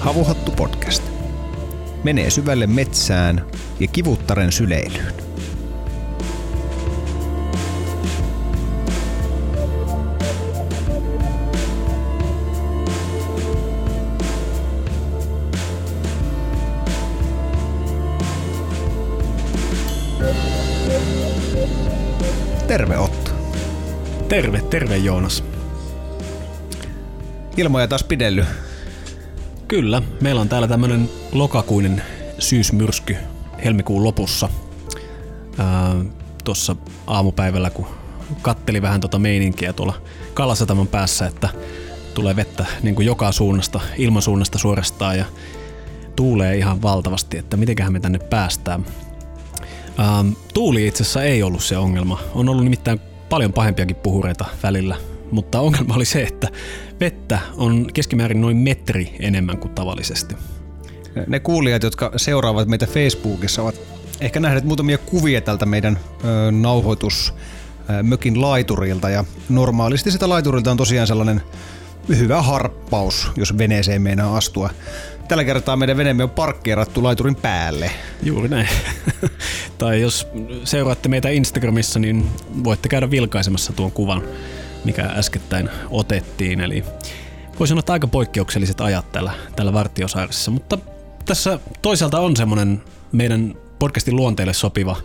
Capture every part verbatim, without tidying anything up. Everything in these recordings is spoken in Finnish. Havuhattu podcast menee syvälle metsään ja kivuttaren syleilyyn. Terve Otto. Terve, terve Joonas. Ilmoja taas pidelly. Kyllä, meillä on täällä tämmönen lokakuinen syysmyrsky helmikuun lopussa. Tuossa aamupäivällä, kun katteli vähän tota meininkiä tuolla Kalasataman päässä, että tulee vettä niin kuin joka suunnasta, ilmansuunnasta suorastaan ja tuulee ihan valtavasti, että mitenköhän me tänne päästään. Ää, tuuli itse asiassa ei ollut se ongelma. On ollut nimittäin paljon pahempiakin puhureita välillä. Mutta ongelma oli se, että vettä on keskimäärin noin metri enemmän kuin tavallisesti. Ne kuulijat, jotka seuraavat meitä Facebookissa, ovat ehkä nähneet muutamia kuvia tältä meidän ö, nauhoitusmökin laiturilta. Ja normaalisti sitä laiturilta on tosiaan sellainen hyvä harppaus, jos veneeseen meinaa astua. Tällä kertaa meidän veneemme on parkkeerattu laiturin päälle. Juuri näin. Tai jos seuraatte meitä Instagramissa, niin voitte käydä vilkaisemassa tuon kuvan, mikä äskettäin otettiin. Eli voi sanoa, että aika poikkeukselliset ajat täällä, täällä Vartiosaarissa, mutta tässä toisaalta on semmoinen meidän podcastin luonteelle sopiva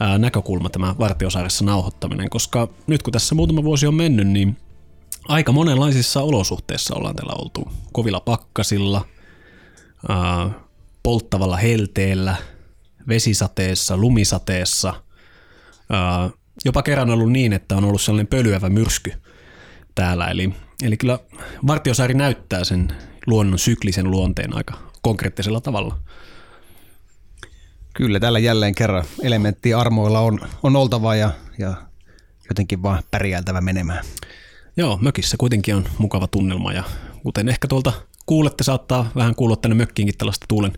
ää, näkökulma tämä Vartiosaarissa nauhoittaminen, koska nyt kun tässä muutama vuosi on mennyt, niin aika monenlaisissa olosuhteissa ollaan täällä oltu. Kovilla pakkasilla, ää, polttavalla helteellä, vesisateessa, lumisateessa, ää, jopa kerran ollut niin, että on ollut sellainen pölyävä myrsky täällä. Eli, eli kyllä Vartiosaari näyttää sen luonnon syklisen luonteen aika konkreettisella tavalla. Kyllä, täällä jälleen kerran elementtiä armoilla on, on oltava ja, ja jotenkin vaan pärjältävä menemään. Joo, mökissä kuitenkin on mukava tunnelma ja kuten ehkä tuolta kuulette, saattaa vähän kuulua tänne mökkiinkin tällaista tuulen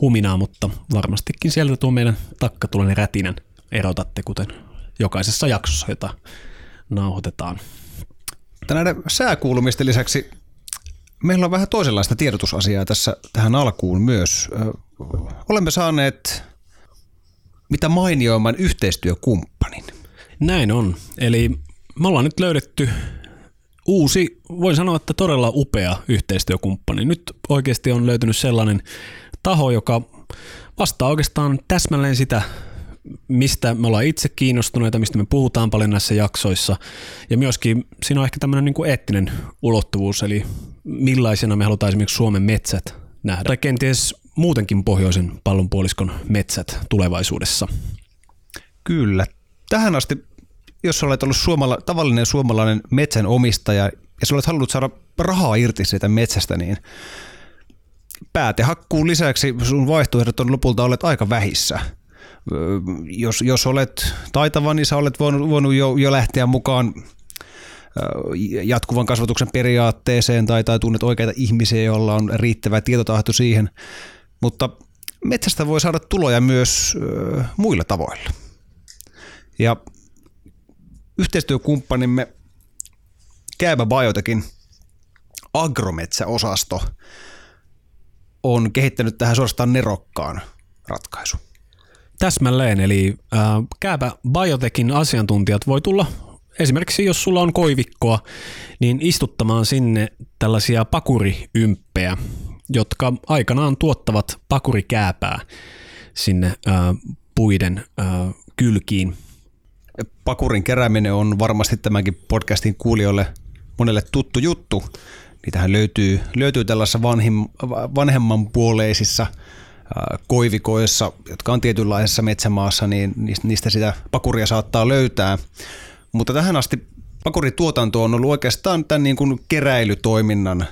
huminaa, mutta varmastikin sieltä tuo meidän takkatulen rätinän erotatte, kuten jokaisessa jaksossa, jota nauhoitetaan. Näiden sääkuulumisten lisäksi meillä on vähän toisenlaista tiedotusasiaa tässä tähän alkuun myös. Olemme saaneet mitä mainioimman yhteistyökumppanin. Näin on. Eli me ollaan nyt löydetty uusi, voin sanoa, että todella upea yhteistyökumppani. Nyt oikeasti on löytynyt sellainen taho, joka vastaa oikeastaan täsmälleen sitä, mistä me ollaan itse kiinnostuneita, mistä me puhutaan paljon näissä jaksoissa. Ja myöskin siinä on ehkä tämmöinen niin kuin eettinen ulottuvuus, eli millaisena me halutaan esimerkiksi Suomen metsät nähdä, tai kenties muutenkin pohjoisen pallonpuoliskon metsät tulevaisuudessa. Kyllä. Tähän asti, jos olet ollut suomala- tavallinen suomalainen metsänomistaja, ja sä olet halunnut saada rahaa irti siitä metsästä, niin päätehakkuun lisäksi sun vaihtoehdot on lopulta olleet aika vähissä. Jos, jos olet taitava, niin sä olet voinut, voinut jo, jo lähteä mukaan jatkuvan kasvatuksen periaatteeseen tai, tai tunnet oikeita ihmisiä, joilla on riittävä tietotahto siihen, mutta metsästä voi saada tuloja myös ö, muilla tavoilla. Ja yhteistyökumppanimme Kääpä Biotechin agrometsäosasto on kehittänyt tähän suorastaan nerokkaan ratkaisun. Täsmälleen, eli äh, Kääpä Biotechin asiantuntijat voi tulla, esimerkiksi jos sulla on koivikkoa, niin istuttamaan sinne tällaisia pakuriympejä, jotka aikanaan tuottavat pakurikääpää sinne äh, puiden äh, kylkiin. Pakurin kerääminen on varmasti tämänkin podcastin kuulijoille monelle tuttu juttu. Niitähän löytyy, löytyy tällaisissa vanhim, vanhemmanpuoleisissa koivikoissa, jotka on tietynlaisessa metsämaassa, niin niistä sitä pakuria saattaa löytää. Mutta tähän asti pakurituotanto on ollut oikeastaan tämän niin kuin keräilytoiminnan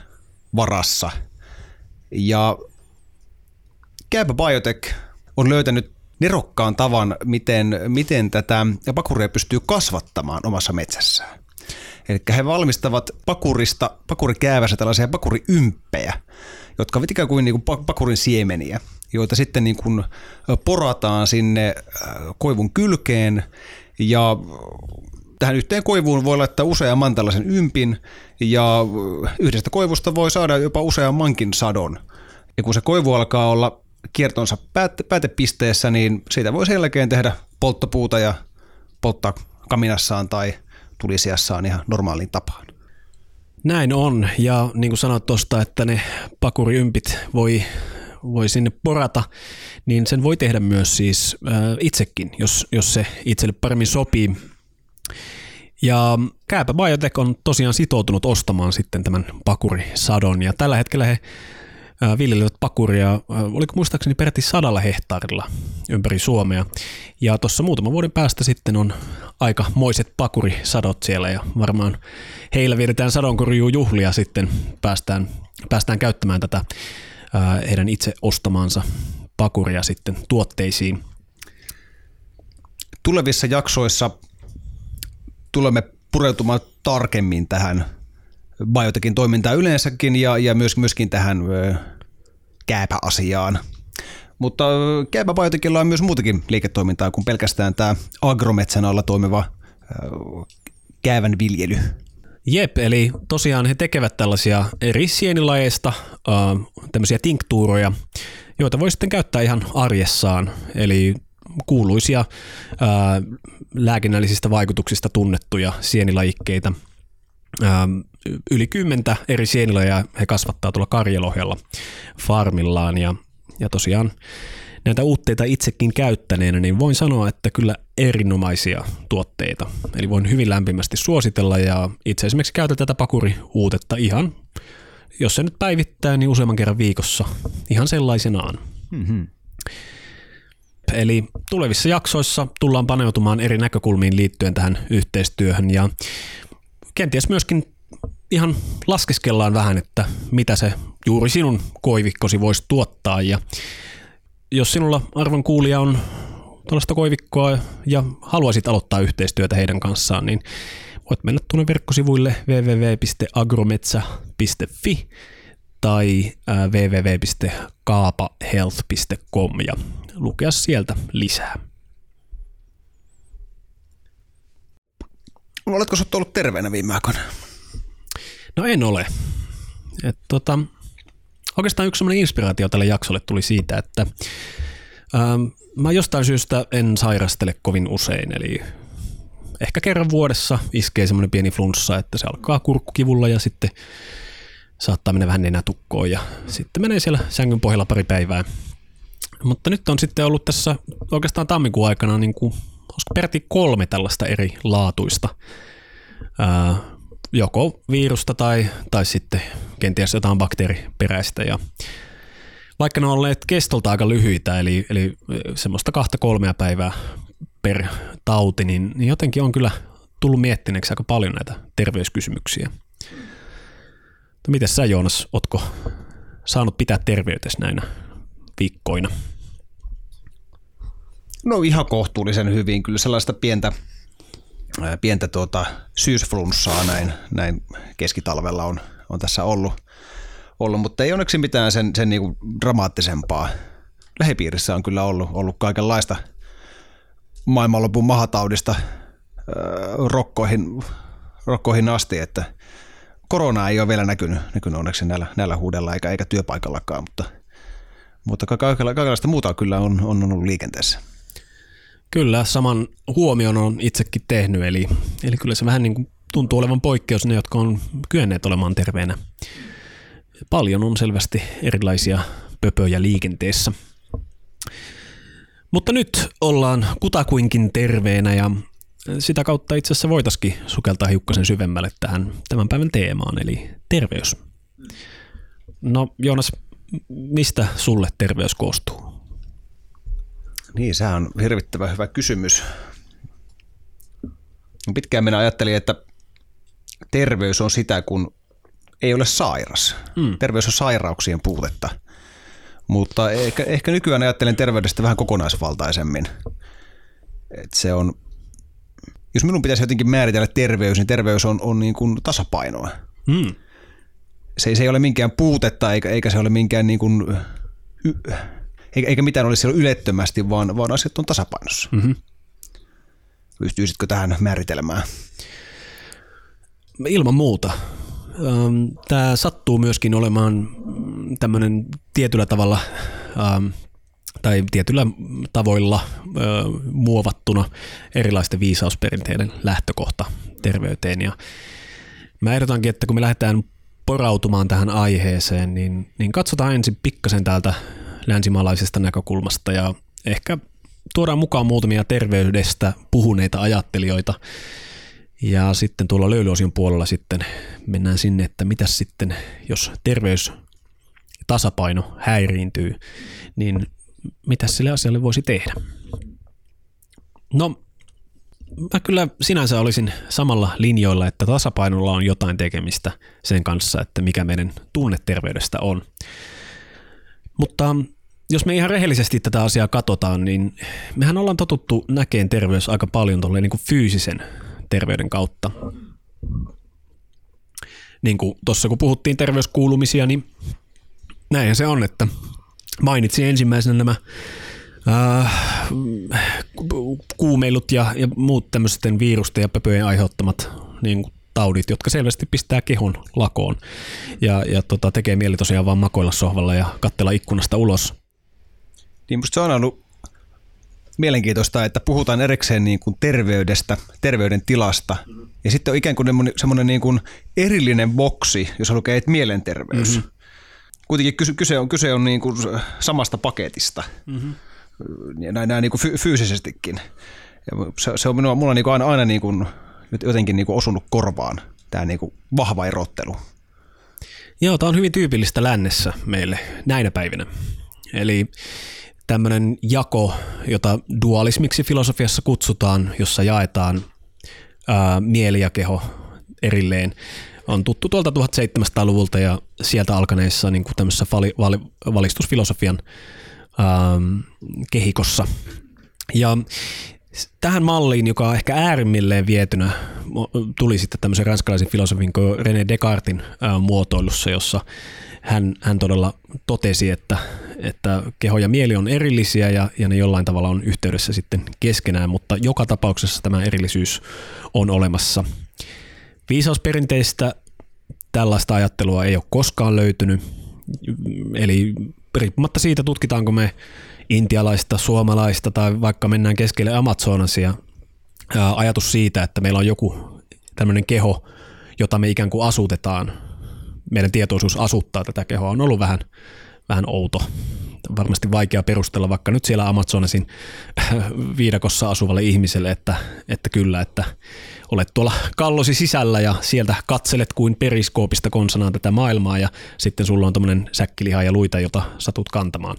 varassa. Ja Kääpä Biotech on löytänyt nerokkaan tavan, miten, miten tätä pakuria pystyy kasvattamaan omassa metsässään. Eli he valmistavat pakurista, pakurikäävässä tällaisia pakuriympejä, jotka ovat ikään kuin, niin kuin pakurin siemeniä, joita sitten niin kuin porataan sinne koivun kylkeen, ja tähän yhteen koivuun voi laittaa useamman tällaisen ympin, ja yhdestä koivusta voi saada jopa useammankin sadon. Ja kun se koivu alkaa olla kiertonsa päät- päätepisteessä, niin siitä voi sen jälkeen tehdä polttopuuta ja polttaa kaminassaan tai tulisiassaan ihan normaaliin tapaan. Näin on, ja niin kuin sanoit tuosta, että ne pakuriympit voi, voi sinne porata, niin sen voi tehdä myös siis äh, itsekin, jos, jos se itselle paremmin sopii. Ja Kääpä Biotech on tosiaan sitoutunut ostamaan sitten tämän pakurisadon, ja tällä hetkellä he äh, viljelevät pakuria, äh, oliko muistaakseni peräti sadalla hehtaarilla ympäri Suomea, ja tuossa muutaman vuoden päästä sitten on aika moiset pakurisadot siellä, ja varmaan heillä vietetään sadonkorjuujuhlia sitten, päästään, päästään käyttämään tätä ää, heidän itse ostamaansa pakuria sitten tuotteisiin. Tulevissa jaksoissa tulemme pureutumaan tarkemmin tähän Biotechin toimintaan yleensäkin ja, ja myös, myöskin tähän ö, kääpäasiaan. Mutta Kääpä Biotechilla on myös muutakin liiketoimintaa kuin pelkästään tämä agrometsän alla toimiva käävän viljely. Jep, eli tosiaan he tekevät tällaisia eri sienilajeista tämmöisiä tinktuuroja, joita voi sitten käyttää ihan arjessaan, eli kuuluisia lääkinnällisistä vaikutuksista tunnettuja sienilajikkeita. Yli kymmentä eri sienilajia he kasvattaa tuolla Karjalohjalla farmillaan, ja Ja tosiaan näitä uutteita itsekin käyttäneenä, niin voin sanoa, että kyllä erinomaisia tuotteita. Eli voin hyvin lämpimästi suositella, ja itse esimerkiksi käytän tätä pakuriuutetta ihan, jos se nyt päivittää, niin useamman kerran viikossa ihan sellaisenaan. Mm-hmm. Eli tulevissa jaksoissa tullaan paneutumaan eri näkökulmiin liittyen tähän yhteistyöhön, ja kenties myöskin ihan laskeskellaan vähän, että mitä se juuri sinun koivikkosi voisi tuottaa, ja jos sinulla arvon kuulija on tuollaista koivikkoa ja haluaisit aloittaa yhteistyötä heidän kanssaan, niin voit mennä tuonne verkkosivuille double-u double-u double-u piste agrometsä piste fi tai double-u double-u double-u piste kaapahealth piste com ja lukea sieltä lisää. Oletko sinut ollut terveenä viime aikoina? No en ole. Et tota, oikeastaan yksi sellainen inspiraatio tälle jaksolle tuli siitä, että ää, mä jostain syystä en sairastele kovin usein, eli ehkä kerran vuodessa iskee semmoinen pieni flunssa, että se alkaa kurkkukivulla ja sitten saattaa mennä vähän nenätukkoon ja sitten menee siellä sängyn pohjalla pari päivää. Mutta nyt on sitten ollut tässä oikeastaan tammikuun aikana niin kuin, olisiko peräti kolme tällaista eri laatuista ää, joko virusta tai, tai sitten kenties jotain bakteeriperäistä. Ja vaikka ne on olleet kestolta aika lyhyitä, eli, eli semmoista kahta kolmea päivää per tauti, niin jotenkin on kyllä tullut miettineeksi aika paljon näitä terveyskysymyksiä. Mites sä, Joonas, ootko saanut pitää terveytesi näinä viikkoina? No ihan kohtuullisen hyvin, kyllä sellaista pientä Pientä tuota syysflunssaa näin, näin keskitalvella on, on tässä ollut, ollut, mutta ei onneksi mitään sen, sen niinku dramaattisempaa. Lähipiirissä on kyllä ollut, ollut kaikenlaista maailmanlopun mahataudista öö, rokkoihin, rokkoihin asti, että korona ei ole vielä näkynyt, näkynyt onneksi näillä, näillä huudella eikä, eikä työpaikallakaan, mutta, mutta kaikenlaista muuta kyllä on, on ollut liikenteessä. Kyllä, saman huomion on itsekin tehnyt, eli, eli kyllä se vähän niin kuin tuntuu olevan poikkeus ne, jotka on kyenneet olemaan terveenä. Paljon on selvästi erilaisia pöpöjä liikenteessä. Mutta nyt ollaan kutakuinkin terveenä, ja sitä kautta itse asiassa voitaisiin sukeltaa hiukkasen syvemmälle tähän tämän päivän teemaan, eli terveys. No Joonas, mistä sulle terveys koostuu? Niin, sehän on hirvittävän hyvä kysymys. Pitkään minä ajattelin, että terveys on sitä, kun ei ole sairas. Mm. Terveys on sairauksien puutetta. Mutta ehkä, ehkä nykyään ajattelen terveydestä vähän kokonaisvaltaisemmin. Et se on, jos minun pitäisi jotenkin määritellä terveys, niin terveys on, on niin kuin tasapainoa. Mm. Se, se ei ole minkään puutetta, eikä, eikä se ole minkään niin kuin, eikä mitään ole siellä ylettömästi, vaan, vaan asiat on tasapainossa. Mm-hmm. Pystyisitkö tähän määritelmään? Ilman muuta. Tämä sattuu myöskin olemaan tämmöinen tietyllä tavalla tai tietyllä tavoilla muovattuna erilaisten viisausperinteiden lähtökohta terveyteen. Ja mä ehdotankin, että kun me lähdetään porautumaan tähän aiheeseen, niin, niin katsotaan ensin pikkasen täältä länsimaalaisesta näkökulmasta ja ehkä tuodaan mukaan muutamia terveydestä puhuneita ajattelijoita. Ja sitten tuolla löylyosion puolella sitten mennään sinne, että mitäs sitten, jos terveystasapaino häiriintyy, niin mitäs sille asialle voisi tehdä? No, mä kyllä sinänsä olisin samalla linjoilla, että tasapainolla on jotain tekemistä sen kanssa, että mikä meidän tunneterveydestä on. Mutta jos me ihan rehellisesti tätä asiaa katsotaan, niin mehän ollaan totuttu näkeen terveys aika paljon tolleen niin kuin fyysisen terveyden kautta. Niin kuin tuossa kun puhuttiin terveyskuulumisia, niin näinhän se on, että mainitsin ensimmäisenä nämä äh, kuumeilut ja, ja muut tämmöisten viirusten ja pöpöjen aiheuttamat niin kuin taudit, jotka selvästi pistää kehon lakoon ja, ja tota, tekee mieli tosiaan vaan makoilla sohvalla ja katsella ikkunasta ulos. Niin musta se on ollut mielenkiintoista, että puhutaan erikseen niin kuin terveydestä, terveydentilasta ja sitten on ikään kuin semmoinen niin kuin erillinen boksi, jos lukee, että mielenterveys. Mm-hmm. Kuitenkin kyse on, kyse on niin kuin samasta paketista, mm-hmm. nämä, nämä niin kuin fyysisestikin. Ja se on minua, mulla niin kuin aina, aina niin kuin jotenkin niin kuin osunut korvaan tämä niin kuin vahva erottelu. Joo, tämä on hyvin tyypillistä lännessä meille näinä päivinä. Eli tämmöinen jako, jota dualismiksi filosofiassa kutsutaan, jossa jaetaan ää, mieli ja keho erilleen, on tuttu tuolta seitsemäntoistasataluvulta ja sieltä alkaneissa niin kuin tämmöisessä vali, vali, valistusfilosofian ää, kehikossa. Ja tähän malliin, joka on ehkä äärimmilleen vietynä, tuli sitten tämmöisen ranskalaisen filosofin kuin René Descartesin ää, muotoilussa, jossa hän, hän todella totesi, että, että keho ja mieli on erillisiä ja, ja ne jollain tavalla on yhteydessä sitten keskenään, mutta joka tapauksessa tämä erillisyys on olemassa. Viisausperinteistä tällaista ajattelua ei ole koskaan löytynyt, eli riippumatta siitä tutkitaanko me intialaista, suomalaista tai vaikka mennään keskelle Amazonasia, ajatus siitä, että meillä on joku tämmöinen keho, jota me ikään kuin asutetaan, meidän tietoisuus asuttaa tätä kehoa, on ollut vähän, vähän outo. Varmasti vaikea perustella vaikka nyt siellä Amazonasin viidakossa asuvalle ihmiselle, että, että kyllä, että olet tuolla kallosi sisällä ja sieltä katselet kuin periskoopista konsanaan tätä maailmaa ja sitten sulla on tämmöinen säkkiliha ja luita, jota satut kantamaan.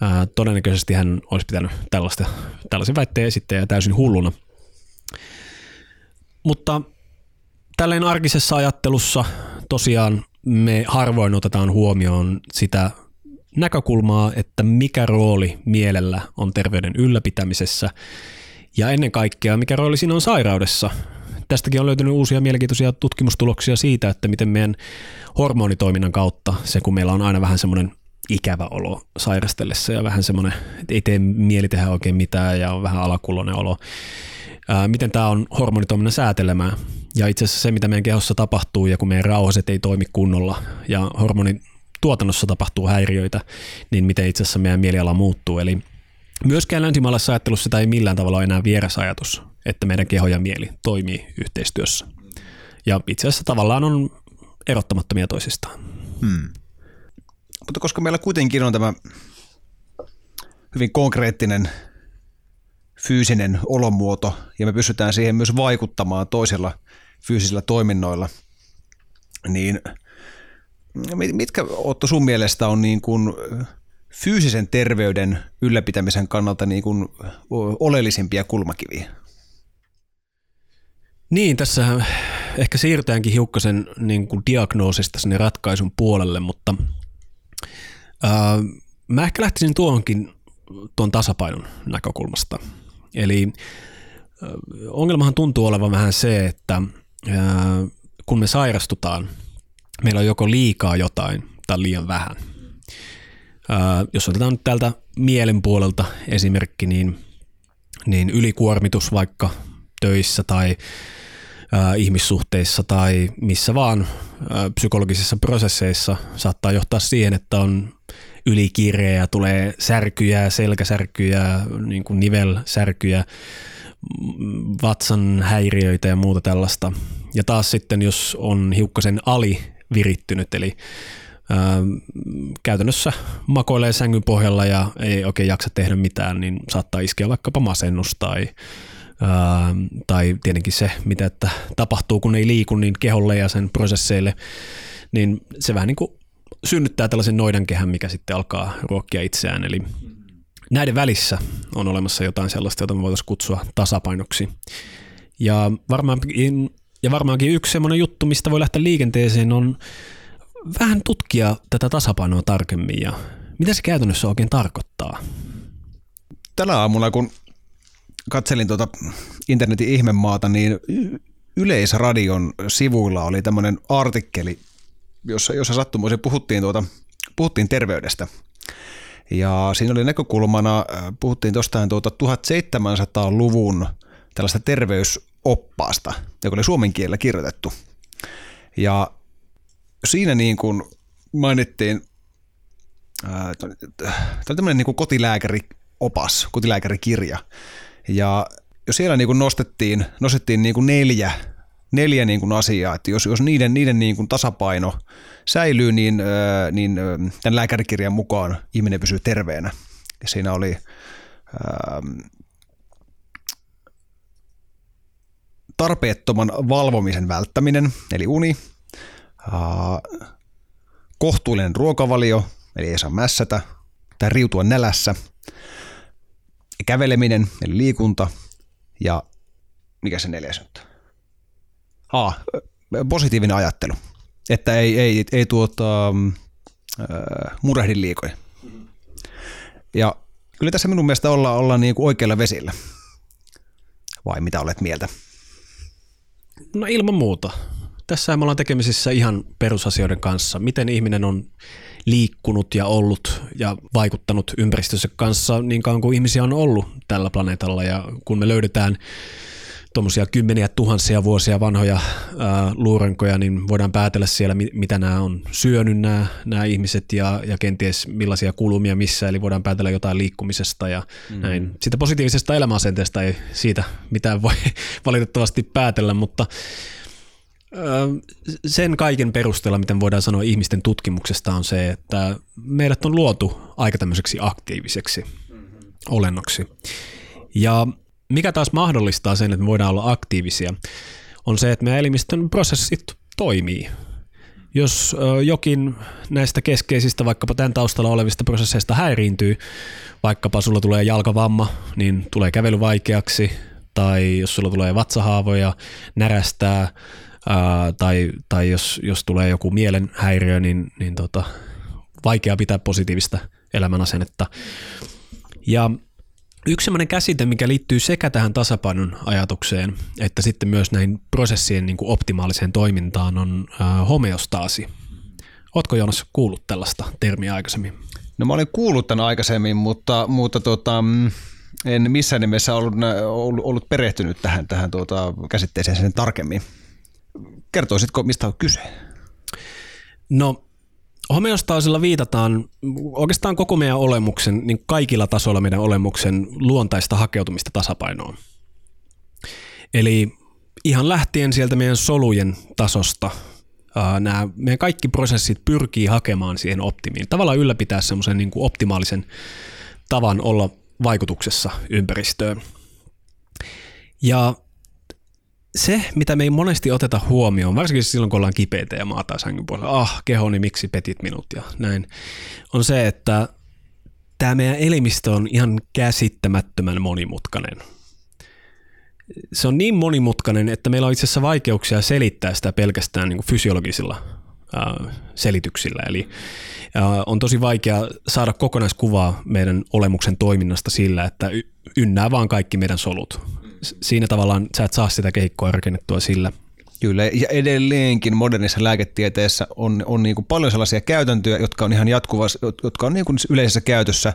Ää, todennäköisesti hän olisi pitänyt tällaista, tällaisen väitteen esittäjä ja täysin hulluna. Mutta tälleen arkisessa ajattelussa tosiaan me harvoin otetaan huomioon sitä näkökulmaa, että mikä rooli mielellä on terveyden ylläpitämisessä ja ennen kaikkea mikä rooli siinä on sairaudessa. Tästäkin on löytynyt uusia mielenkiintoisia tutkimustuloksia siitä, että miten meidän hormonitoiminnan kautta, se kun meillä on aina vähän semmoinen ikävä olo sairastellessa ja vähän semmoinen, että ei tee mieli tehdä oikein mitään ja on vähän alakulloinen olo, ää, miten tämä on hormonitoiminnan säätelemää. Ja itse asiassa se, mitä meidän kehossa tapahtuu ja kun meidän rauhaset ei toimi kunnolla ja hormonituotannossa tapahtuu häiriöitä, niin miten itse asiassa meidän mieliala muuttuu. Eli myöskään länsimaalaisessa ajattelussa sitä ei millään tavalla ole enää vieras ajatus, että meidän keho ja mieli toimii yhteistyössä. Ja itse asiassa tavallaan on erottamattomia toisistaan. Hmm. Mutta koska meillä kuitenkin on tämä hyvin konkreettinen fyysinen olomuoto, ja me pystytään siihen myös vaikuttamaan toisella fyysisillä toiminnoilla, niin mitkä, Otto, sun mielestä on niin kuin fyysisen terveyden ylläpitämisen kannalta niin kuin oleellisimpia kulmakiviä? Niin, tässähän ehkä siirrytäänkin hiukkasen niin kuin diagnoosista sinne ratkaisun puolelle, mutta ää, mä ehkä lähtisin tuohonkin tuon tasapainon näkökulmasta. Eli ää, ongelmahan tuntuu olevan vähän se, että ää, kun me sairastutaan, meillä on joko liikaa jotain tai liian vähän. Ää, jos otetaan nyt tältä mielen puolelta esimerkki, niin, niin ylikuormitus vaikka töissä tai ä, ihmissuhteissa tai missä vaan ä, psykologisissa prosesseissa saattaa johtaa siihen, että on ylikireä, tulee särkyjä, selkäsärkyjä, niin kuin nivelsärkyjä, vatsan häiriöitä ja muuta tällaista. Ja taas sitten, jos on hiukkasen alivirittynyt, eli ä, käytännössä makoilee sängyn pohjalla ja ei oikein jaksa tehdä mitään, niin saattaa iskeä vaikkapa masennus tai tai tietenkin se, mitä että tapahtuu, kun ei liiku, niin keholle ja sen prosesseille, niin se vähän niin kuin synnyttää tällaisen noidankehän, mikä sitten alkaa ruokkia itseään. Eli näiden välissä on olemassa jotain sellaista, jota me voitaisiin kutsua tasapainoksi. Ja varmaankin, ja varmaankin yksi semmoinen juttu, mistä voi lähteä liikenteeseen, on vähän tutkia tätä tasapainoa tarkemmin ja mitä se käytännössä oikein tarkoittaa. Tällä aamulla, kun katselin tuota internetin ihmemaata, niin Yleisradion sivuilla oli tämmöinen artikkeli, jossa, jossa sattumoisin puhuttiin, tuota, puhuttiin terveydestä. Ja siinä oli näkökulmana, puhuttiin tuostaan tuota seitsemäntoistasadan luvun tällaista terveysoppaasta, joka oli suomen kielellä kirjoitettu. Ja siinä niin kuin mainittiin, tämä oli tämmöinen niin kuin kotilääkäriopas, kotilääkärikirja. Ja siellä niin kuin nostettiin, nostettiin niin kuin neljä, neljä niin kuin asiaa, että jos, jos niiden, niiden niin kuin tasapaino säilyy, niin, niin tämän lääkärikirjan mukaan ihminen pysyy terveenä. Ja siinä oli ähm, tarpeettoman valvomisen välttäminen, eli uni, äh, kohtuullinen ruokavalio, eli ei saa mässätä tai riutua nälässä, käveleminen, eli liikunta, ja mikä se neljäs nyt? Ah, positiivinen ajattelu, että ei, ei, ei tuota, äh, murehdi liikoja. Ja kyllä tässä minun mielestä ollaan, ollaan niin kuin oikeilla vesillä. Vai mitä olet mieltä? No ilman muuta. Tässä me ollaan tekemisissä ihan perusasioiden kanssa. Miten ihminen on liikkunut ja ollut ja vaikuttanut ympäristönsä kanssa niin kauan kuin ihmisiä on ollut tällä planeetalla. Ja kun me löydetään tuommoisia kymmeniä tuhansia vuosia vanhoja ää, luurankoja, niin voidaan päätellä siellä, mitä nämä on syönyt nämä, nämä ihmiset ja, ja kenties millaisia kulumia missä. Eli voidaan päätellä jotain liikkumisesta ja mm. näin. Siitä positiivisesta elämäasenteesta ei siitä mitään voi valitettavasti päätellä, mutta sen kaiken perusteella, miten voidaan sanoa ihmisten tutkimuksesta, on se, että meidät on luotu aika tämmöiseksi aktiiviseksi olennoksi. Ja mikä taas mahdollistaa sen, että me voidaan olla aktiivisia, on se, että meidän elimistön prosessit toimii. Jos jokin näistä keskeisistä, vaikkapa tämän taustalla olevista prosesseista häiriintyy, vaikkapa sulla tulee jalkavamma, niin tulee kävely vaikeaksi, tai jos sulla tulee vatsahaavoja, närästää, Ää, tai, tai jos, jos tulee joku mielen häiriö, niin, niin tota, vaikea pitää positiivista elämänasennetta. Ja yksi sellainen käsite, mikä liittyy sekä tähän tasapainon ajatukseen, että sitten myös näihin prosessien niin kuin optimaaliseen toimintaan, on ää, homeostaasi. Ootko, Joonas, kuullut tällaista termiä aikaisemmin? No mä olin kuullut tämän aikaisemmin, mutta, mutta tota, en missään nimessä ollut, ollut, ollut perehtynyt tähän, tähän tuota, käsitteeseen sen tarkemmin. Kertoisitko, mistä on kyse? No, homeostaasilla viitataan oikeastaan koko meidän olemuksen, niin kaikilla tasoilla meidän olemuksen luontaista hakeutumista tasapainoon. Eli ihan lähtien sieltä meidän solujen tasosta, ää, nämä meidän kaikki prosessit pyrkii hakemaan siihen optimiin. Tavallaan ylläpitää semmoisen niin kuin optimaalisen tavan olla vaikutuksessa ympäristöön. Ja se, mitä me ei monesti oteta huomioon, varsinkin silloin, kun ollaan kipeitä ja maataan sängyn puolella, ah, kehoni, miksi petit minut ja näin, on se, että tämä meidän elimistö on ihan käsittämättömän monimutkainen. Se on niin monimutkainen, että meillä on itse asiassa vaikeuksia selittää sitä pelkästään niin kuin fysiologisilla ää, selityksillä. Eli ää, on tosi vaikea saada kokonaiskuvaa meidän olemuksen toiminnasta sillä, että y- ynnää vaan kaikki meidän solut. Siinä tavallaan sä et saa sitä kehikkoa rakennettua sillä. Kyllä, ja edelleenkin modernissa lääketieteessä on, on niin kuin paljon sellaisia käytäntöjä, jotka on ihan jatkuvassa, jotka on niin kuin yleisessä käytössä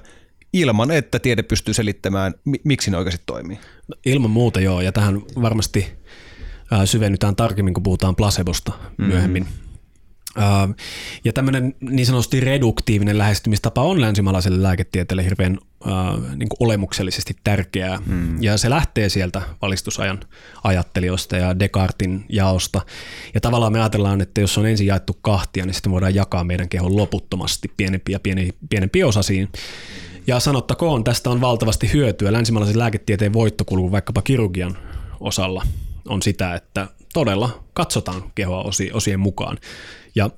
ilman, että tiede pystyy selittämään, miksi ne oikeasti toimii. No, ilman muuta joo, ja tähän varmasti äh, syvennytään tarkemmin, kun puhutaan placebosta myöhemmin. Mm-hmm. Äh, ja tämmöinen niin sanotusti reduktiivinen lähestymistapa on länsimaalaiselle lääketieteelle hirveän äh, niin kuin olemuksellisesti tärkeää, mm-hmm. ja se lähtee sieltä valistusajan ajattelijoista ja Descartesin jaosta. Ja tavallaan me ajatellaan, että jos on ensin jaettu kahtia, niin sitten voidaan jakaa meidän kehon loputtomasti pienempiä pienempiä osasiin. Ja sanottakoon, tästä on valtavasti hyötyä. Länsimaalaisen lääketieteen voittokulku vaikkapa kirurgian osalla on sitä, että todella katsotaan kehoa osien mukaan. Ja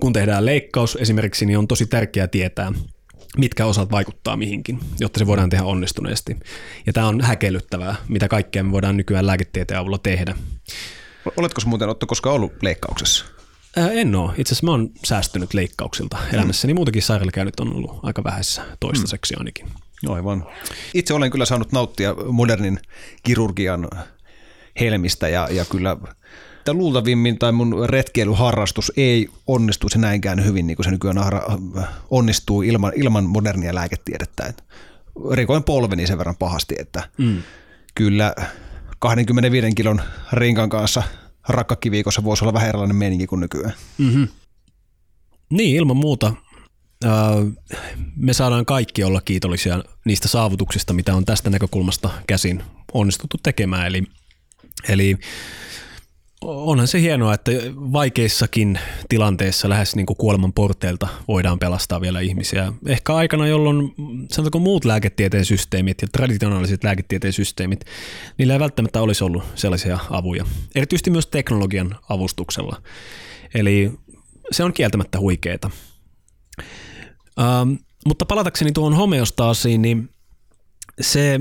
kun tehdään leikkaus esimerkiksi, niin on tosi tärkeää tietää, mitkä osat vaikuttaa mihinkin, jotta se voidaan tehdä onnistuneesti. Ja tämä on häkellyttävää, mitä kaikkea me voidaan nykyään lääketieteen avulla tehdä. Oletko muuten Otto koskaan ollut leikkauksessa? En ole. Itse asiassa mä oon säästynyt leikkauksilta elämässäni. Muutenkin sairaalakäynnit on ollut aika vähässä toistaiseksi ainakin. Aivan. Itse olen kyllä saanut nauttia modernin kirurgian helmistä ja, ja kyllä luultavimmin tai mun retkeilyharrastus ei onnistuisi näinkään hyvin, niin kuin se nykyään onnistuu ilman, ilman modernia lääketiedettä. Et rikoin polveni sen verran pahasti, että mm. kyllä kaksikymmentäviisi kilon rinkan kanssa rakkakiviikossa voisi olla vähän erilainen meininki kuin nykyään. Mm-hmm. Niin, ilman muuta. Öö, me saadaan kaikki olla kiitollisia niistä saavutuksista, mitä on tästä näkökulmasta käsin onnistuttu tekemään. Eli, eli onhan se hienoa, että vaikeissakin tilanteissa lähes niin kuin kuoleman porteilta voidaan pelastaa vielä ihmisiä. Ehkä aikana, jolloin sanotaanko muut lääketieteen systeemit ja traditionaaliset lääketieteen systeemit, niillä ei välttämättä olisi ollut sellaisia avuja. Erityisesti myös teknologian avustuksella. Eli se on kieltämättä huikeeta. Ähm, mutta palatakseni tuohon homeostaasiin, niin se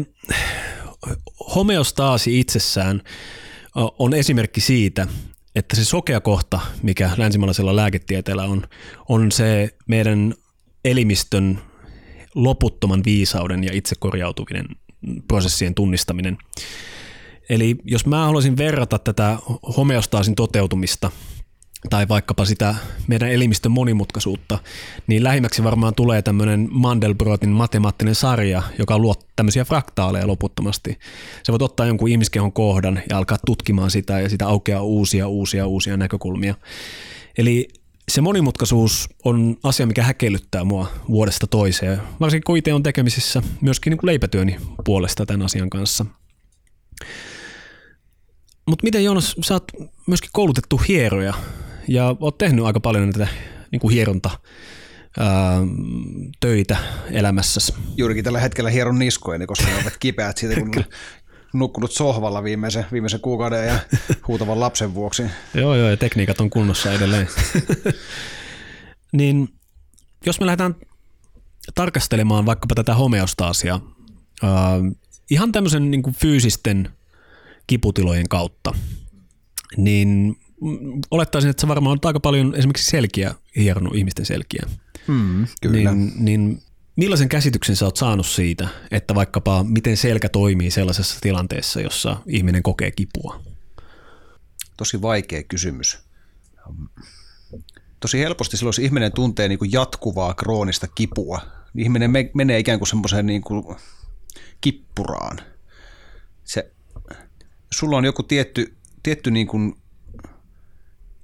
homeostaasi itsessään on esimerkki siitä, että se sokea kohta, mikä länsimaalaisella lääketieteellä on, on se meidän elimistön loputtoman viisauden ja itsekorjautuvinen prosessien tunnistaminen. Eli jos mä haluaisin verrata tätä homeostaasin toteutumista tai vaikkapa sitä meidän elimistön monimutkaisuutta, niin lähimmäksi varmaan tulee tämmöinen Mandelbrotin matemaattinen sarja, joka luo tämmöisiä fraktaaleja loputtomasti. Se voit ottaa jonkun ihmiskehon kohdan ja alkaa tutkimaan sitä, ja sitä aukeaa uusia, uusia, uusia näkökulmia. Eli se monimutkaisuus on asia, mikä häkellyttää mua vuodesta toiseen, varsinkin kun itse on tekemisissä myöskin niin kuin leipätyöni puolesta tämän asian kanssa. Mutta miten, Joonas, sä oot myöskin koulutettu hieroja, ja olet tehnyt aika paljon näitä niin kuin hieronta ää, töitä elämässäsi. Juurikin tällä hetkellä hieron niskojeni, koska ne ovat kipeät siitä, kun olen nukkunut sohvalla viimeisen, viimeisen kuukauden ja huutavan lapsen vuoksi. Joo, joo, ja tekniikat on kunnossa edelleen. Niin, jos me lähdetään tarkastelemaan vaikkapa tätä homeostaasia ää, ihan tämmöisen niin kuin fyysisten kiputilojen kautta, niin olettaisin, että se varmaan on aika paljon esimerkiksi selkiä hieronnut, ihmisten selkiä. Mm, kyllä. Niin, niin millaisen käsityksen sä oot saanut siitä, että vaikkapa miten selkä toimii sellaisessa tilanteessa, jossa ihminen kokee kipua? Tosi vaikea kysymys. Tosi helposti silloin, jos ihminen tuntee niin kuin jatkuvaa kroonista kipua, niin ihminen me- menee ikään kuin semmoiseen niin kuin kippuraan. Se, sulla on joku tietty, tietty niin kuin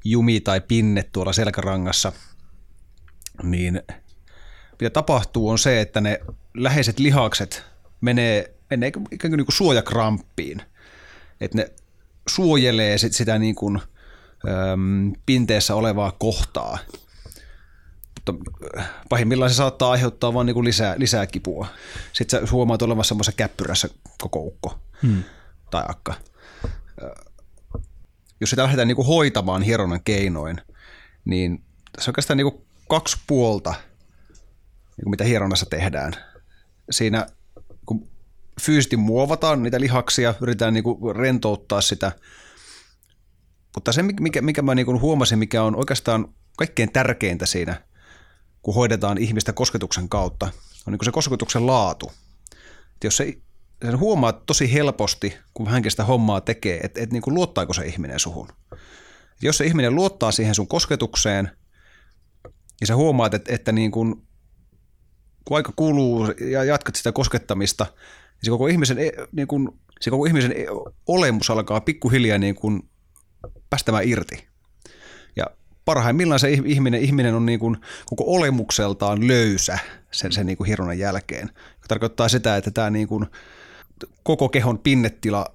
jumi tai pinne tuolla selkärangassa, niin mitä tapahtuu on se, että ne läheiset lihakset menee, menee ikään kuin suojakramppiin. Että ne suojelee sit sitä niin kuin, äm, pinteessä olevaa kohtaa. Mutta pahimmillaan se saattaa aiheuttaa vaan niin kuin lisää, lisää kipua. Sitten sä huomaat olevan semmoisessa käppyrässä koko ukko. Hmm. tai akka, jos sitä lähdetään niin kuin hoitamaan hieronnan keinoin, niin tässä on oikeastaan niin kuin kaksi puolta, niin kuin mitä hieronnassa tehdään. Siinä kun fyysisesti muovataan niitä lihaksia, yritetään niin kuin rentouttaa sitä, mutta se, mikä, mikä mä niin kuin huomasin, mikä on oikeastaan kaikkein tärkeintä siinä, kun hoidetaan ihmistä kosketuksen kautta, on niin kuin se kosketuksen laatu. Et jos se, sen huomaa tosi helposti, kun hänkin sitä hommaa tekee, että et niin kuin luottaako se ihminen suhun. Et jos se ihminen luottaa siihen sun kosketukseen, ja sä huomaat, että, että niin kuin, kun aika kuluu ja jatkat sitä koskettamista, niin se koko ihmisen, niin kuin, se koko ihmisen olemus alkaa pikkuhiljaa niin kuin päästämään irti. Ja parhaimmillaan se ihminen, ihminen on niin kuin koko olemukseltaan löysä sen, sen niin kuin hieronnan jälkeen. Se tarkoittaa sitä, että tämä niin kuin koko kehon pinnetila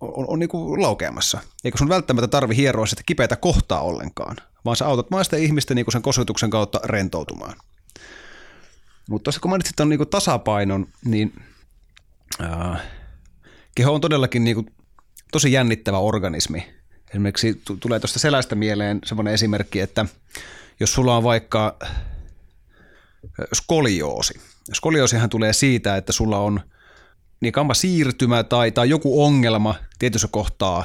on, on niin kuin laukeamassa. Eikä sun välttämättä tarvi hieroa sitä kipeätä kohtaa ollenkaan, vaan sä autat vaan sitä ihmistä niin kuin sen kosketuksen kautta rentoutumaan. Mutta tuossa kun mainitsit tuon niin kuin tasapainon, niin äh, keho on todellakin niin kuin tosi jännittävä organismi. Esimerkiksi tulee tuosta selästä mieleen semmoinen esimerkki, että jos sulla on vaikka skolioosi. Skoliosihan tulee siitä, että sulla on niin kamma siirtymä tai, tai joku ongelma tietyssä kohtaa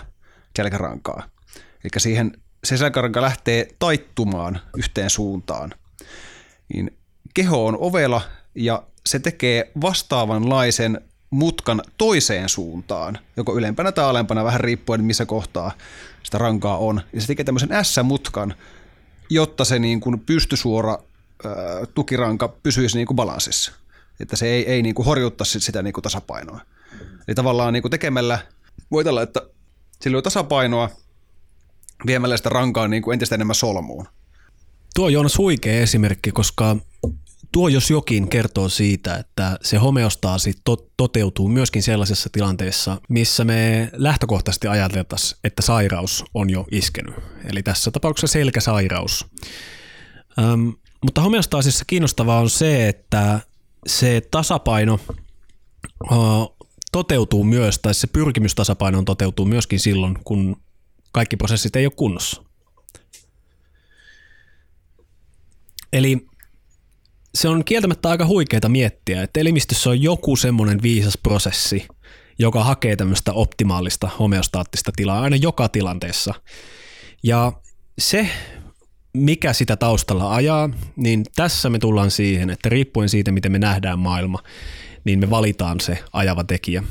selkärankaa. Eli siihen se selkäranka lähtee taittumaan yhteen suuntaan. Niin keho on ovela ja se tekee vastaavanlaisen mutkan toiseen suuntaan, joko ylempänä tai alempana, vähän riippuen missä kohtaa sitä rankaa on. Ja se tekee tämmöisen S-mutkan, jotta se niin kuin pystysuora ö, tukiranka pysyisi niin kuin balanssissa. Että se ei, ei niin kuin horjuttaisi sitä niin kuin tasapainoa. Eli tavallaan niin kuin tekemällä voi tällä, että sillä on tasapainoa viemällä sitä rankaa niin kuin entistä enemmän solmuun. Tuo on huikea esimerkki, koska tuo jos jokin kertoo siitä, että se homeostaasi to- toteutuu myöskin sellaisessa tilanteessa, missä me lähtökohtaisesti ajateltaisiin, että sairaus on jo iskenyt. Eli tässä tapauksessa selkäsairaus. Öm, mutta homeostaasissa kiinnostavaa on se, että se tasapaino ö, toteutuu myös, tai se pyrkimys tasapainoon toteutuu myöskin silloin, kun kaikki prosessit ei ole kunnossa. Eli se on kieltämättä aika huikeaa miettiä, että elimistössä on joku semmoinen viisas prosessi, joka hakee tämmöistä optimaalista homeostaattista tilaa aina joka tilanteessa. Ja se, mikä sitä taustalla ajaa, niin tässä me tullaan siihen, että riippuen siitä, miten me nähdään maailma, niin me valitaan se ajava tekijä.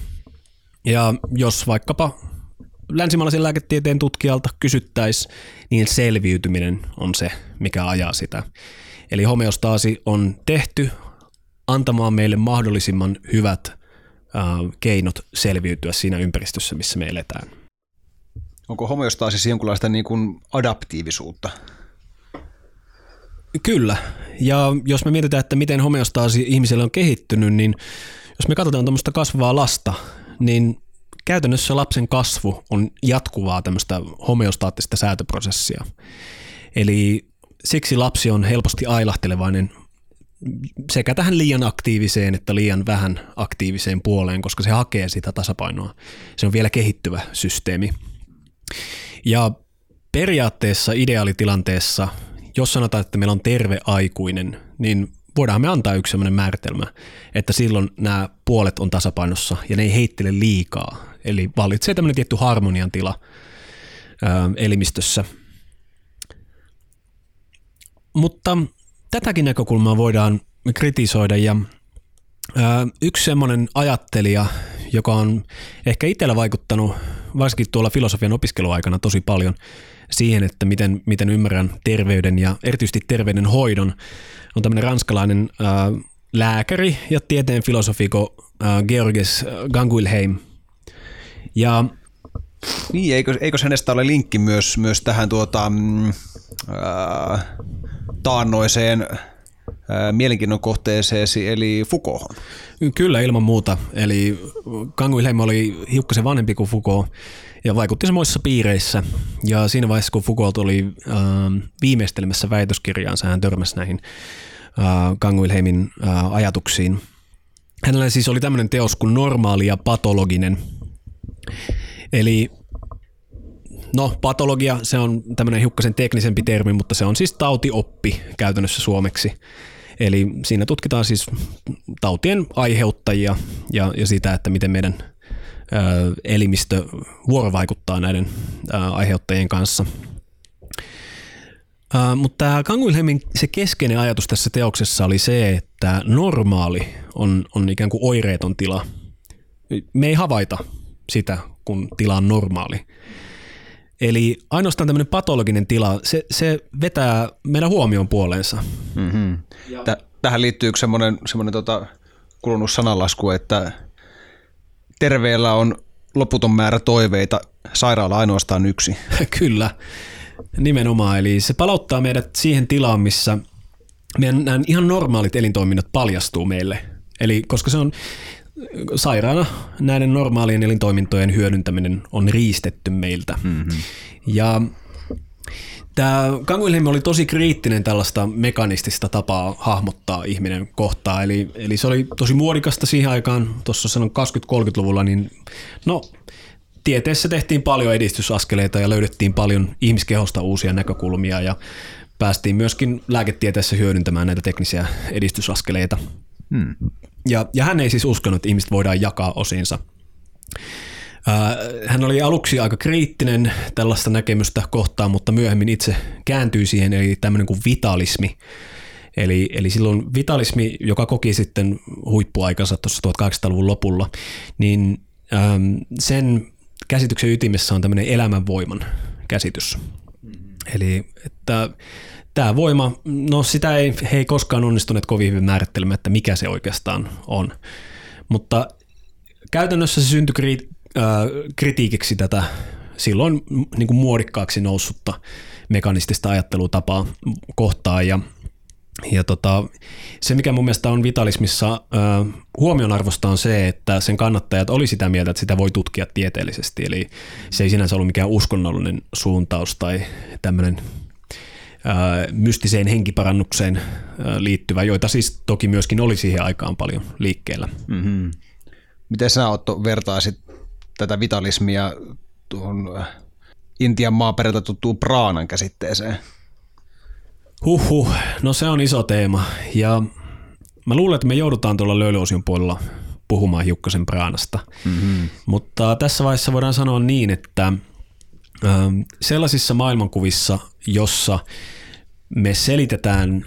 Ja jos vaikkapa länsimaalaisen lääketieteen tutkijalta kysyttäisiin, niin selviytyminen on se, mikä ajaa sitä. Eli homeostaasi on tehty antamaan meille mahdollisimman hyvät äh, keinot selviytyä siinä ympäristössä, missä me eletään. Onko homeostaasi jonkinlaista niin kuin adaptiivisuutta? Kyllä. Ja jos me mietitään, että miten homeostaasi ihmiselle on kehittynyt, niin jos me katsotaan tämmöistä kasvavaa lasta, niin käytännössä lapsen kasvu on jatkuvaa tämmöistä homeostaattista säätöprosessia. Eli siksi lapsi on helposti ailahtelevainen sekä tähän liian aktiiviseen että liian vähän aktiiviseen puoleen, koska se hakee sitä tasapainoa. Se on vielä kehittyvä systeemi. Ja periaatteessa ideaalitilanteessa, jos sanotaan, että meillä on terve aikuinen, niin voidaan me antaa yksi sellainen määritelmä, että silloin nämä puolet on tasapainossa ja ne ei heittele liikaa. Eli vallitsee tämmöinen tietty harmonian tila elimistössä. Mutta tätäkin näkökulmaa voidaan kritisoida ja yksi semmoinen ajattelija, joka on ehkä itsellä vaikuttanut varsinkin tuolla filosofian opiskeluaikana tosi paljon siihen, että miten, miten ymmärrän terveyden ja erityisesti terveydenhoidon, on tämmöinen ranskalainen lääkäri ja tieteen filosofiko Georges Canguilhem. Ja niin, eikö, eikö hänestä ole linkki myös, myös tähän tuota, äh, taannoiseen äh, mielenkiinnon kohteeseesi, eli Foucault'hon? Kyllä, ilman muuta. Eli Canguilhem oli hiukkasen vanhempi kuin Foucault ja vaikutti samoissa piireissä. Ja siinä vaiheessa, kun Foucault oli äh, viimeistelemässä väitöskirjaansa, hän törmäsi näihin äh, Canguilhemin äh, ajatuksiin. Hänellä siis oli tämmöinen teos kuin normaali ja patologinen. Eli no, patologia, se on tämmöinen hiukkasen teknisempi termi, mutta se on siis tautioppi käytännössä suomeksi. Eli siinä tutkitaan siis tautien aiheuttajia ja, ja sitä, että miten meidän ö, elimistö vuorovaikuttaa näiden ö, aiheuttajien kanssa. Ö, mutta tämä Canguilhemin se keskeinen ajatus tässä teoksessa oli se, että normaali on, on ikään kuin oireeton tila. Me ei havaita sitä, kun tila on normaali. Eli ainoastaan tämmöinen patologinen tila, se, se vetää meidän huomion puoleensa. Mm-hmm. Tähän liittyy yksi semmoinen, semmoinen tota, kulunut sananlasku, että terveellä on loputon määrä toiveita, sairaala ainoastaan yksi. Kyllä, nimenomaan. Eli se palauttaa meidät siihen tilaan, missä meidän nämä ihan normaalit elintoiminnot paljastuu meille. Eli koska se on sairaana, näiden normaalien elintoimintojen hyödyntäminen on riistetty meiltä. Mm-hmm. Ja tämä Canguilhem oli tosi kriittinen tällaista mekanistista tapaa hahmottaa ihminen kohtaa. Eli, eli se oli tosi muodikasta siihen aikaan, tuossa sanon kaksikymmentä-kolmekymmentäluvulla, niin no, tieteessä tehtiin paljon edistysaskeleita ja löydettiin paljon ihmiskehosta uusia näkökulmia ja päästiin myöskin lääketieteessä hyödyntämään näitä teknisiä edistysaskeleita. Hmm. Ja, ja hän ei siis uskonut, että ihmiset voidaan jakaa osiinsa. Hän oli aluksi aika kriittinen tällaista näkemystä kohtaan, mutta myöhemmin itse kääntyi siihen, eli tämmöinen kuin vitalismi. Eli, eli silloin vitalismi, joka koki sitten huippuaikansa tuossa tuhatkahdeksansataaluvun lopulla, niin sen käsityksen ytimessä on tämmöinen elämänvoiman käsitys. Eli että tämä voima, no sitä ei, he ei koskaan onnistuneet kovin hyvin määrittelemään, että mikä se oikeastaan on. Mutta käytännössä se syntyi kri, äh, kritiikiksi tätä silloin niin kuin muodikkaaksi noussutta mekanistista ajattelutapaa kohtaan. Ja, ja tota, se, mikä mun mielestä on vitalismissa äh, huomionarvosta on se, että sen kannattajat oli sitä mieltä, että sitä voi tutkia tieteellisesti. Eli se ei sinänsä ollut mikään uskonnollinen suuntaus tai tämmöinen mystiseen henkiparannukseen liittyvä, joita siis toki myöskin oli siihen aikaan paljon liikkeellä. Mm-hmm. Miten sinä, Otto, vertaisit tätä vitalismia tuohon Intian maaperältä tuttuun praanan käsitteeseen? Huhhuh, no se on iso teema. Ja mä luulen, että me joudutaan tuolla löylyosion puolella puhumaan hiukkasen praanasta. Mm-hmm. Mutta tässä vaiheessa voidaan sanoa niin, että sellaisissa maailmankuvissa, jossa me selitetään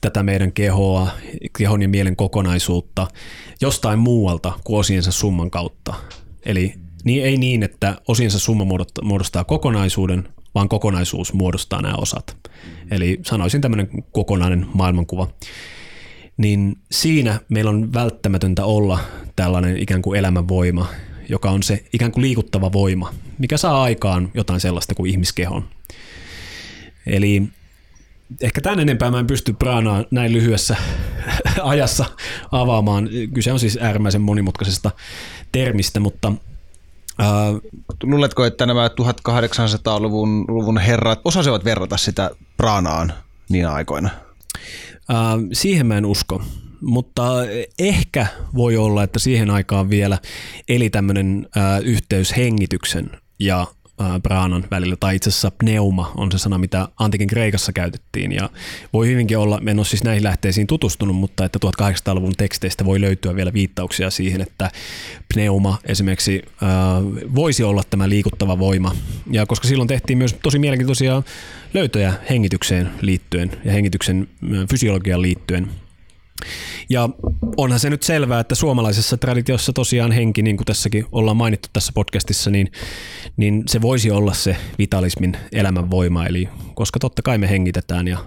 tätä meidän kehoa, kehon ja mielen kokonaisuutta jostain muualta kuin osiensa summan kautta. Eli ei niin, että osiensa summa muodostaa kokonaisuuden, vaan kokonaisuus muodostaa nämä osat. Eli sanoisin tämmöinen kokonainen maailmankuva. Niin siinä meillä on välttämätöntä olla tällainen ikään kuin elämänvoima, joka on se ikään kuin liikuttava voima, mikä saa aikaan jotain sellaista kuin ihmiskehon. Eli ehkä tämän enempää mä en pysty praanaa näin lyhyessä ajassa avaamaan. Kyse on siis äärimmäisen monimutkaisesta termistä, mutta ää, luuletko, että nämä tuhatkahdeksansataaluvun luvun herrat osasivat verrata sitä praanaan niinä aikoina? Ää, siihen mä en usko. Mutta ehkä voi olla, että siihen aikaan vielä eli tämmöinen ä, yhteys hengityksen ja ä, praanan välillä, tai itse asiassa pneuma on se sana, mitä antiikin Kreikassa käytettiin. Ja voi hyvinkin olla, en ole siis näihin lähteisiin tutustunut, mutta että tuhatkahdeksansataaluvun teksteistä voi löytyä vielä viittauksia siihen, että pneuma esimerkiksi ä, voisi olla tämä liikuttava voima. Ja koska silloin tehtiin myös tosi mielenkiintoisia löytöjä hengitykseen liittyen ja hengityksen fysiologiaan liittyen. Ja onhan se nyt selvää, että suomalaisessa traditiossa tosiaan henki, niin kuin tässäkin ollaan mainittu tässä podcastissa, niin, niin se voisi olla se vitalismin elämänvoima, eli koska totta kai me hengitetään ja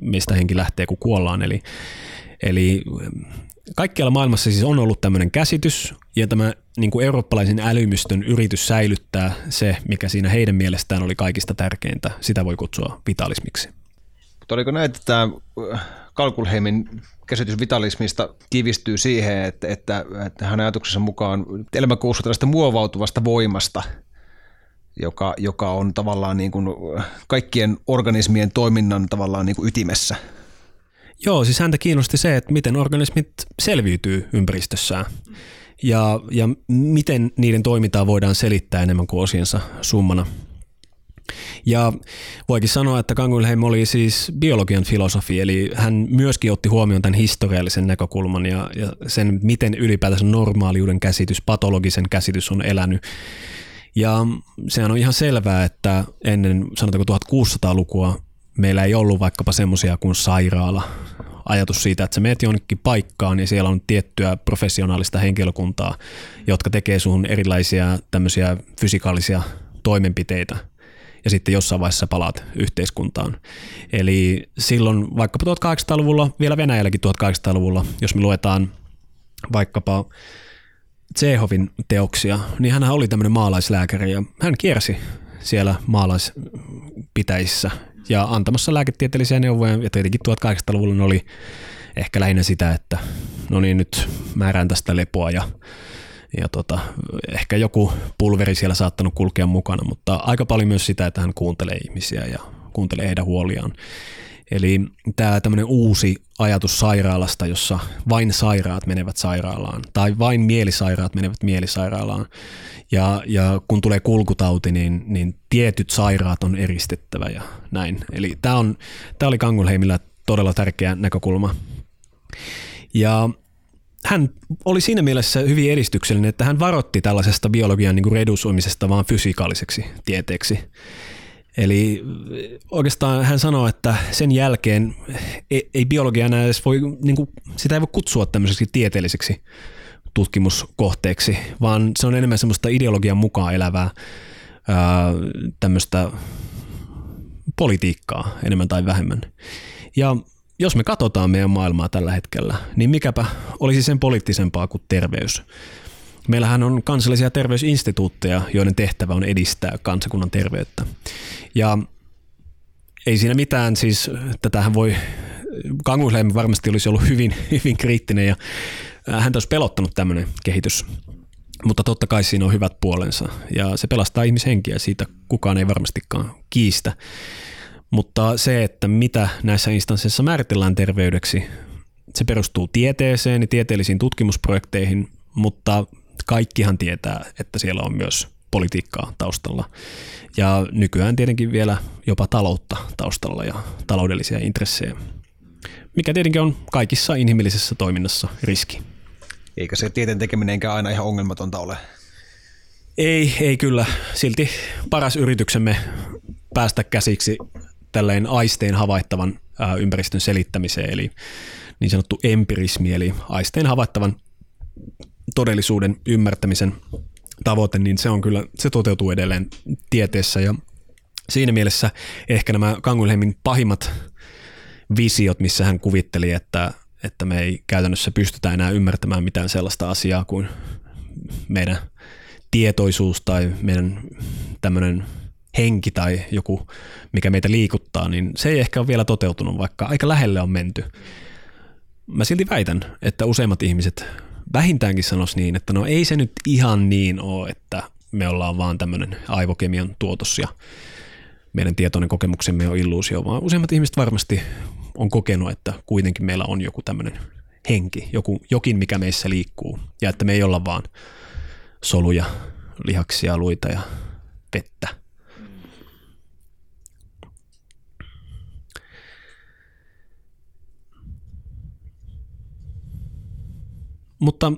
mistä henki lähtee, kun kuollaan. Eli, eli kaikkialla maailmassa siis on ollut tämmöinen käsitys ja tämä niin kuin eurooppalaisen älymystön yritys säilyttää se, mikä siinä heidän mielestään oli kaikista tärkeintä. Sitä voi kutsua vitalismiksi. Mutta oliko näin, että tämä Canguilhemin käsitys vitalismista kivistyy siihen, että, että, että hänen ajatuksensa mukaan elämä koostuu tällaista muovautuvasta voimasta, joka, joka on tavallaan niin kuin kaikkien organismien toiminnan tavallaan niin kuin ytimessä? Joo, siis häntä kiinnosti se, että miten organismit selviytyy ympäristössään. ja, ja miten niiden toimintaa voidaan selittää enemmän kuin osiensa summana. Ja voikin sanoa, että Canguilhem oli siis biologian filosofi, eli hän myöskin otti huomioon tämän historiallisen näkökulman ja, ja sen, miten ylipäätänsä normaaliuden käsitys, patologisen käsitys on elänyt. Ja sehän on ihan selvää, että ennen sanotaanko kuusitoistasataa-lukua meillä ei ollut vaikkapa semmoisia kuin sairaala. Ajatus siitä, että sä meet jonnekin paikkaan ja siellä on tiettyä professionaalista henkilökuntaa, jotka tekee sun erilaisia tämmöisiä fysikaalisia toimenpiteitä. Ja sitten jossain vaiheessa palaat yhteiskuntaan. Eli silloin vaikkapa tuhatkahdeksansataaluvulla, vielä Venäjälläkin tuhatkahdeksansataaluvulla, jos me luetaan vaikkapa Tsehovin teoksia, niin hän oli tämmöinen maalaislääkäri ja hän kiersi siellä maalaispitäjissä ja antamassa lääketieteellisiä neuvoja. Ja tietenkin tuhatkahdeksansataaluvulla ne oli ehkä lähinnä sitä, että no niin nyt määrään tästä lepoa ja Ja tota, ehkä joku pulveri siellä saattanut kulkea mukana, mutta aika paljon myös sitä, että hän kuuntelee ihmisiä ja kuuntelee heidän huoliaan. Eli tämä tämmöinen uusi ajatus sairaalasta, jossa vain sairaat menevät sairaalaan tai vain mielisairaat menevät mielisairaalaan. Ja, ja kun tulee kulkutauti, niin, niin tietyt sairaat on eristettävä ja näin. Eli tämä on, tämä oli Canguilhemillä todella tärkeä näkökulma. Ja hän oli siinä mielessä hyvin edistyksellinen, että hän varoitti tällaisesta biologian niin kuin redusoimisesta vaan fysikaaliseksi tieteeksi. Eli oikeastaan hän sanoi, että sen jälkeen ei, ei biologia enää edes voi, niin kuin, sitä ei voi kutsua tämmöiseksi tieteelliseksi tutkimuskohteeksi, vaan se on enemmän semmoista ideologian mukaan elävää ää, tämmöistä politiikkaa enemmän tai vähemmän. Ja jos me katsotaan meidän maailmaa tällä hetkellä, niin mikäpä olisi sen poliittisempaa kuin terveys. Meillähän on kansallisia terveysinstituutteja, joiden tehtävä on edistää kansakunnan terveyttä. Ja ei siinä mitään, siis tätähän voi, Canguilhem varmasti olisi ollut hyvin, hyvin kriittinen ja häntä olisi pelottanut tämmöinen kehitys. Mutta totta kai siinä on hyvät puolensa ja se pelastaa ihmishenkiä, siitä kukaan ei varmastikaan kiistä. Mutta se, että mitä näissä instansseissa määritellään terveydeksi, se perustuu tieteeseen ja tieteellisiin tutkimusprojekteihin, mutta kaikkihan tietää, että siellä on myös politiikkaa taustalla. Ja nykyään tietenkin vielä jopa taloutta taustalla ja taloudellisia intressejä, mikä tietenkin on kaikissa inhimillisessä toiminnassa riski. Eikä se tieteen tekeminenkä aina ihan ongelmatonta ole? Ei, ei kyllä. Silti paras yrityksemme päästä käsiksi tälleen aisteen havaittavan ää, ympäristön selittämiseen, eli niin sanottu empirismi, eli aisteen havaittavan todellisuuden ymmärtämisen tavoite, niin se on kyllä, se toteutuu edelleen tieteessä, ja siinä mielessä ehkä nämä Canguilhemin pahimmat visiot, missä hän kuvitteli, että, että me ei käytännössä pystytä enää ymmärtämään mitään sellaista asiaa kuin meidän tietoisuus tai meidän tämmöinen henki tai joku, mikä meitä liikuttaa, niin se ei ehkä ole vielä toteutunut, vaikka aika lähelle on menty. Mä silti väitän, että useimmat ihmiset vähintäänkin sanois niin, että no ei se nyt ihan niin ole, että me ollaan vaan tämmöinen aivokemian tuotos ja meidän tietoinen kokemuksemme on illuusio, vaan useimmat ihmiset varmasti on kokenut, että kuitenkin meillä on joku tämmöinen henki, joku, jokin mikä meissä liikkuu ja että me ei olla vaan soluja, lihaksia, luita ja vettä. Mutta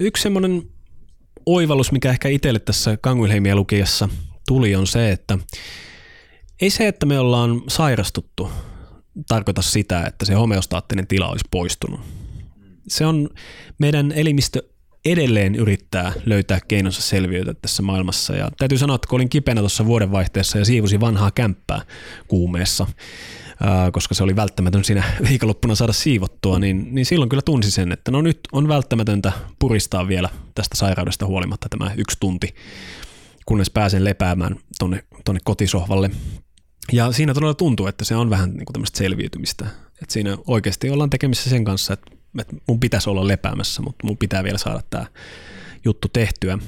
yksi semmoinen oivallus, mikä ehkä itselle tässä Canguilhemia lukiessa tuli, on se, että ei se, että me ollaan sairastuttu, tarkoita sitä, että se homeostaattinen tila olisi poistunut. Se on, meidän elimistö edelleen yrittää löytää keinonsa selviytyä tässä maailmassa. Ja täytyy sanoa, että kun olin kipeänä tuossa vuodenvaihteessa ja siivosin vanhaa kämppää kuumeessa, koska se oli välttämätön siinä viikonloppuna saada siivottua, niin, niin silloin kyllä tunsi sen, että no nyt on välttämätöntä puristaa vielä tästä sairaudesta huolimatta tämä yksi tunti, kunnes pääsen lepäämään tonne, tonne kotisohvalle. Ja siinä todella tuntuu, että se on vähän niin kuin tämmöistä selviytymistä. Että siinä oikeasti ollaan tekemissä sen kanssa, että, että mun pitäisi olla lepäämässä, mutta mun pitää vielä saada tämä juttu tehtyä.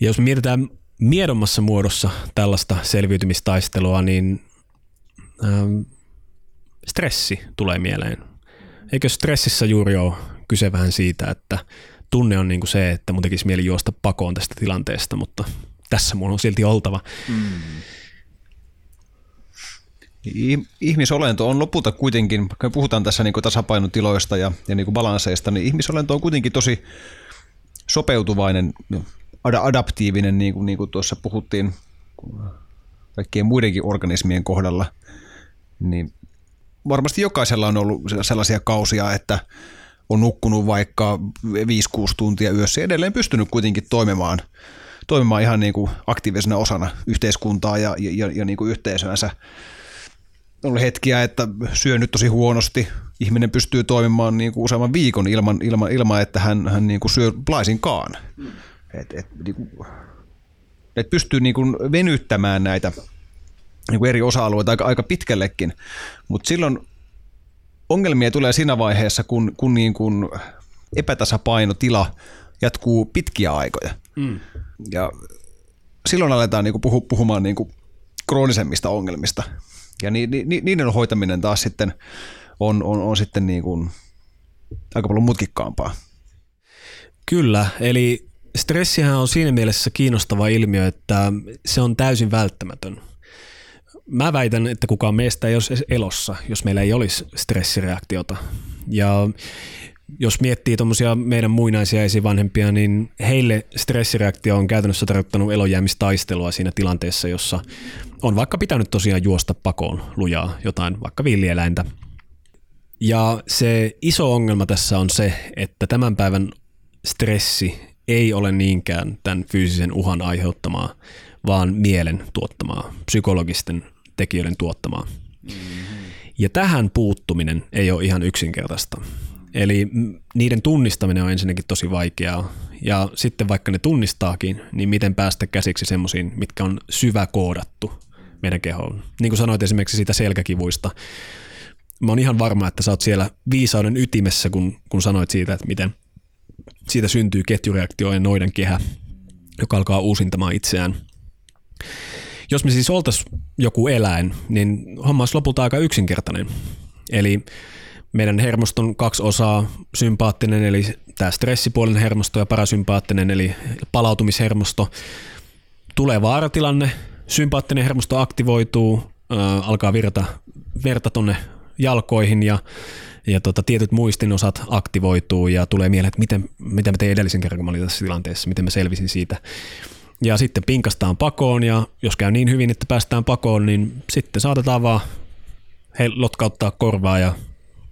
Ja jos me mietitään miedommassa muodossa tällaista selviytymistaistelua, niin stressi tulee mieleen. Eikö stressissä juuri ole kyse vähän siitä, että tunne on niin kuin se, että mun tekisi mieli juosta pakoon tästä tilanteesta, mutta tässä mun on silti oltava. Mm. Ihmisolento on lopulta kuitenkin, kun puhutaan tässä niin kuin tasapainotiloista ja, ja niin kuin balansseista, niin ihmisolento on kuitenkin tosi sopeutuvainen, adaptiivinen, niin kuin, niin kuin tuossa puhuttiin kaikkien muidenkin organismien kohdalla. Niin varmasti jokaisella on ollut sellaisia kausia, että on nukkunut vaikka viisi kuusi tuntia yössä ja edelleen pystynyt kuitenkin toimimaan, toimimaan ihan niin kuin aktiivisena osana yhteiskuntaa ja, ja, ja niin kuin yhteisönsä. On ollut hetkiä, että syö nyt tosi huonosti. Ihminen pystyy toimimaan niin kuin useamman viikon ilman, ilman, ilman että hän, hän niin kuin syö laisinkaan. Et, et, niin kuin, et pystyy niin kuin venyttämään näitä niin kuin eri osa-alueita aika, aika pitkällekin, mutta silloin ongelmia tulee siinä vaiheessa, kun, kun niin kuin epätasapainotila jatkuu pitkiä aikoja. Mm. Ja silloin aletaan niin kuin puhumaan niin kuin kroonisemmista ongelmista. Ja niiden hoitaminen taas sitten on, on, on sitten niin kuin aika paljon mutkikkaampaa. Kyllä, eli stressihän on siinä mielessä kiinnostava ilmiö, että se on täysin välttämätön. Mä väitän, että kukaan meistä ei olisi elossa, jos meillä ei olisi stressireaktiota. Ja jos miettii tuommoisia meidän muinaisia esivanhempia, niin heille stressireaktio on käytännössä tarkoittanut elonjäämistaistelua siinä tilanteessa, jossa on vaikka pitänyt tosiaan juosta pakoon lujaa jotain, vaikka villieläintä. Ja se iso ongelma tässä on se, että tämän päivän stressi ei ole niinkään tämän fyysisen uhan aiheuttamaa, vaan mielen tuottamaa, psykologisten tekijöiden tuottamaa. Ja tähän puuttuminen ei ole ihan yksinkertaista. Eli niiden tunnistaminen on ensinnäkin tosi vaikeaa, ja sitten vaikka ne tunnistaakin, niin miten päästä käsiksi semmoisiin, mitkä on syväkoodattu meidän kehoon. Niin kuin sanoit esimerkiksi siitä selkäkivuista, mä oon ihan varma, että sä oot siellä viisauden ytimessä, kun, kun sanoit siitä, että miten siitä syntyy ketjureaktio ja noidan kehä, joka alkaa uusintamaan itseään. Jos me siis oltaisiin joku eläin, niin homma olisi lopulta aika yksinkertainen. Eli meidän hermoston kaksi osaa, sympaattinen eli tämä stressipuolinen hermosto ja parasympaattinen eli palautumishermosto. Tulee vaaratilanne, sympaattinen hermosto aktivoituu, ää, alkaa virta verta tuonne jalkoihin ja, ja tota, tietyt muistinosat aktivoituu ja tulee mieleen, että miten, mitä mä tein edellisen kerran, kun mä olin tässä tilanteessa, miten mä selvisin siitä. Ja sitten pinkastaan pakoon ja jos käy niin hyvin, että päästään pakoon, niin sitten saatetaan vaan he lotkauttaa korvaa ja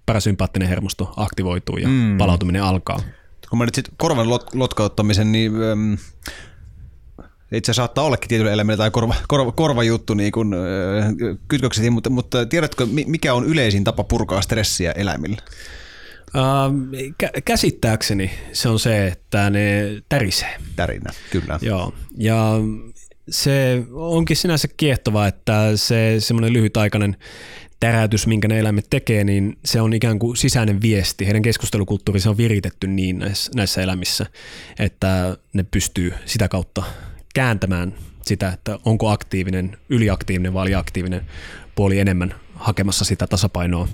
parasympaattinen hermosto aktivoituu ja mm. palautuminen alkaa. Kun mä nyt sitten korvan lot- lotkauttamisen, niin ähm, itse saattaa ollakin tietyllä elementillä tai korva, korva, korvajuttu niin kuin, äh, kytköksiin, mutta, mutta tiedätkö, mikä on yleisin tapa purkaa stressiä eläimillä? Äh, käsittääkseni se on se, että ne tärisee. Tärinä, kyllä. Joo, ja se onkin sinänsä kiehtovaa, että se semmoinen lyhytaikainen täräytys, minkä ne eläimet tekee, niin se on ikään kuin sisäinen viesti. Heidän keskustelukulttuurinsa on viritetty niin näissä, näissä elämissä, että ne pystyy sitä kautta kääntämään sitä, että onko aktiivinen, yliaktiivinen vai aliaktiivinen puoli enemmän hakemassa sitä tasapainoa.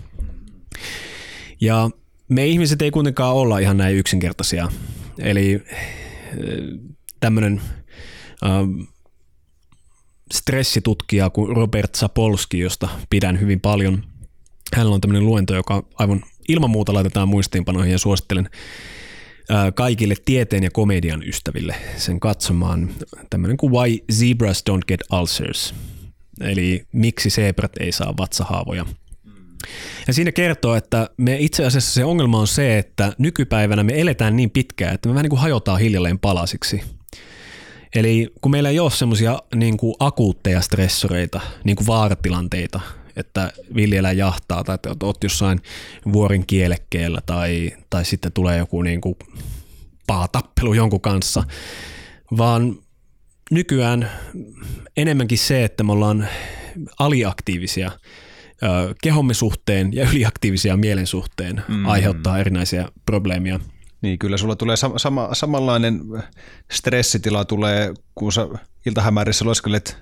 Ja me ihmiset ei kuitenkaan olla ihan näin yksinkertaisia. Eli tämmöinen Ähm, stressitutkija kuin Robert Sapolsky, josta pidän hyvin paljon. Hänellä on tämmöinen luento, joka aivan ilman muuta laitetaan muistiinpanoihin ja suosittelen kaikille tieteen ja komedian ystäville sen katsomaan. Tämmöinen kuin Why Zebras Don't Get Ulcers, eli miksi zebrat ei saa vatsahaavoja. Ja siinä kertoo, että me itse asiassa se ongelma on se, että nykypäivänä me eletään niin pitkään, että me vähän niin kuin hajotaan hiljalleen palasiksi. Eli kun meillä ei ole semmoisia niin kuin akuutteja stressoreita, niin kuin vaaratilanteita, että viljeläin jahtaa tai että olet jossain vuorin kielekkeellä tai, tai sitten tulee joku niin kuin pahatappelu jonkun kanssa, vaan nykyään enemmänkin se, että me ollaan aliaktiivisia kehomme suhteen ja yliaktiivisia mielen suhteen mm. aiheuttaa erinäisiä probleemia. Niin, kyllä sulla tulee sama, sama, samanlainen stressitila tulee, kun sä iltahämärissä loiskelet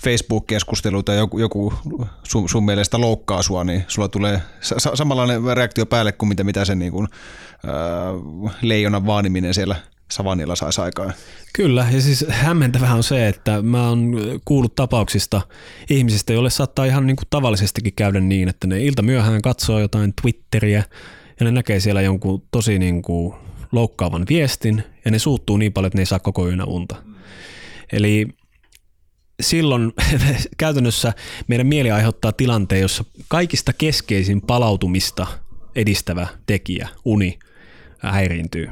Facebook-keskustelu tai joku, joku sun, sun mielestä loukkaa sua, niin sulla tulee sa- samanlainen reaktio päälle kuin mitä, mitä se niin kuin, äh, leijonan vaaniminen siellä savannilla saisi aikaan. Kyllä, ja siis hämmentävähän on se, että mä oon kuullut tapauksista ihmisistä, joille saattaa ihan niin kuin tavallisestikin käydä niin, että ne ilta myöhään katsoo jotain Twitteriä ja ne näkee siellä jonkun tosi niin kuin loukkaavan viestin ja ne suuttuu niin paljon, että ne ei saa koko yönä unta. Eli silloin käytännössä meidän mieli aiheuttaa tilanteen, jossa kaikista keskeisin palautumista edistävä tekijä, uni, häiriintyy.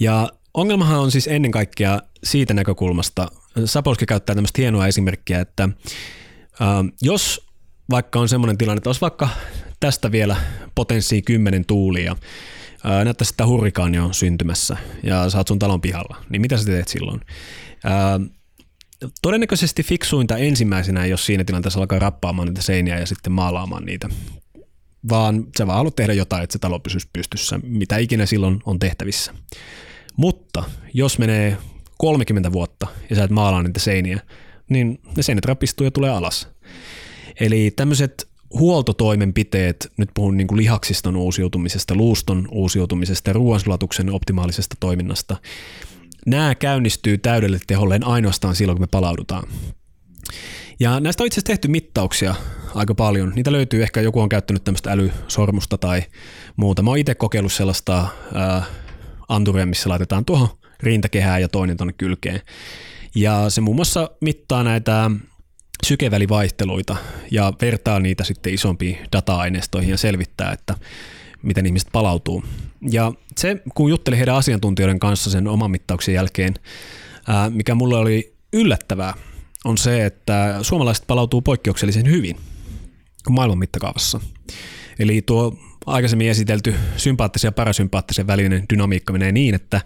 Ja ongelmahan on siis ennen kaikkea siitä näkökulmasta, Sapolsky käyttää tämmöistä hienoa esimerkkiä, että ä, jos vaikka on semmoinen tilanne, että olisi vaikka tästä vielä potenssiin kymmenen tuulia, ä, näyttäisi, että hurrikaani on syntymässä ja saat sun talon pihalla, niin mitä sä teet silloin? Ä, todennäköisesti fiksuinta ensimmäisenä, jos siinä tilanteessa alkaa rappaamaan niitä seiniä ja sitten maalaamaan niitä, vaan sä vaan haluat tehdä jotain, että se talo pysyisi pystyssä, mitä ikinä silloin on tehtävissä. Mutta jos menee kolmekymmentä vuotta ja sä et maalaa niitä seiniä, niin ne seinät rapistuu ja tulee alas. Eli tämmöiset huoltotoimenpiteet, nyt puhun niin kuin lihaksiston uusiutumisesta, luuston uusiutumisesta, ruoansulatuksen optimaalisesta toiminnasta, nämä käynnistyy täydelle teholleen ainoastaan silloin, kun me palaudutaan. Ja näistä on itse asiassa tehty mittauksia aika paljon. Niitä löytyy, ehkä joku on käyttänyt tämmöistä älysormusta tai muuta. Mä oon itse kokeillut sellaista ää, anturia, missä laitetaan tuohon rintakehään ja toinen tuonne kylkeen. Ja se muun muassa mittaa näitä sykevälivaihteluita ja vertaa niitä sitten isompiin data-aineistoihin ja selvittää, että miten ihmiset palautuu. Ja se, kun juttelin heidän asiantuntijoiden kanssa sen oman mittauksen jälkeen, ää, mikä mulle oli yllättävää, on se, että suomalaiset palautuu poikkeuksellisen hyvin maailman mittakaavassa. Eli tuo aikaisemmin esitelty sympaattisen ja parasympaattisen välinen dynamiikka menee niin, että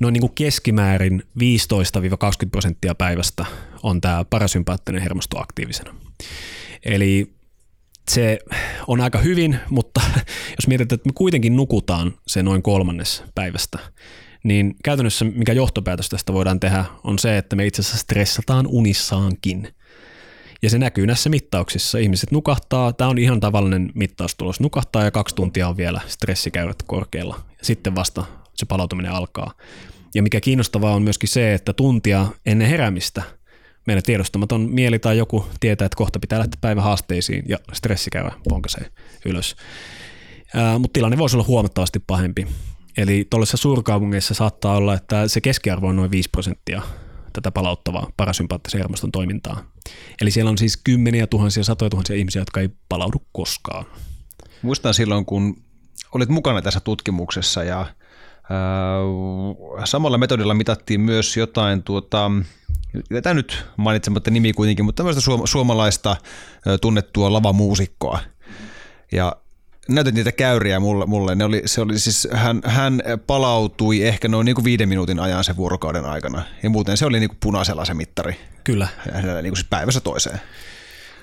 noin niin kuin keskimäärin viisitoista kaksikymmentä prosenttia päivästä on tämä parasympaattinen hermosto aktiivisena. Eli se on aika hyvin, mutta jos mietitään, että me kuitenkin nukutaan se noin kolmannes päivästä, niin käytännössä mikä johtopäätös tästä voidaan tehdä on se, että me itse asiassa stressataan unissaankin. Ja se näkyy näissä mittauksissa. Ihmiset nukahtaa, tämä on ihan tavallinen mittaustulos, nukahtaa ja kaksi tuntia on vielä stressikäyrät korkealla. Ja sitten vasta se palautuminen alkaa. Ja mikä kiinnostavaa on myöskin se, että tuntia ennen heräämistä meidän tiedostamaton mieli tai joku tietää, että kohta pitää lähteä päivän haasteisiin ja stressikäyrä ponkasee ylös. Ää, mutta tilanne voisi olla huomattavasti pahempi. Eli tuollaisissa suurkaupungeissa saattaa olla, että se keskiarvo on noin viisi prosenttia tätä palauttavaa parasympaattisen hermoston toimintaa. Eli siellä on siis kymmeniä tuhansia, satoja tuhansia ihmisiä, jotka ei palaudu koskaan. Muistan silloin, kun olit mukana tässä tutkimuksessa ja äh, samalla metodilla mitattiin myös jotain, tuota, tämä nyt mainitsematta nimi kuitenkin, mutta tämmöistä suom- suomalaista tunnettua lavamuusikkoa. Ja näytät niitä käyriä mulle. mulle. Ne oli, se oli siis, hän, hän palautui ehkä noin niin kuin viiden minuutin ajan sen vuorokauden aikana. Ja muuten se oli niin kuin punaisella se mittari. Kyllä. Hänellä niin kuin siis päivässä toiseen.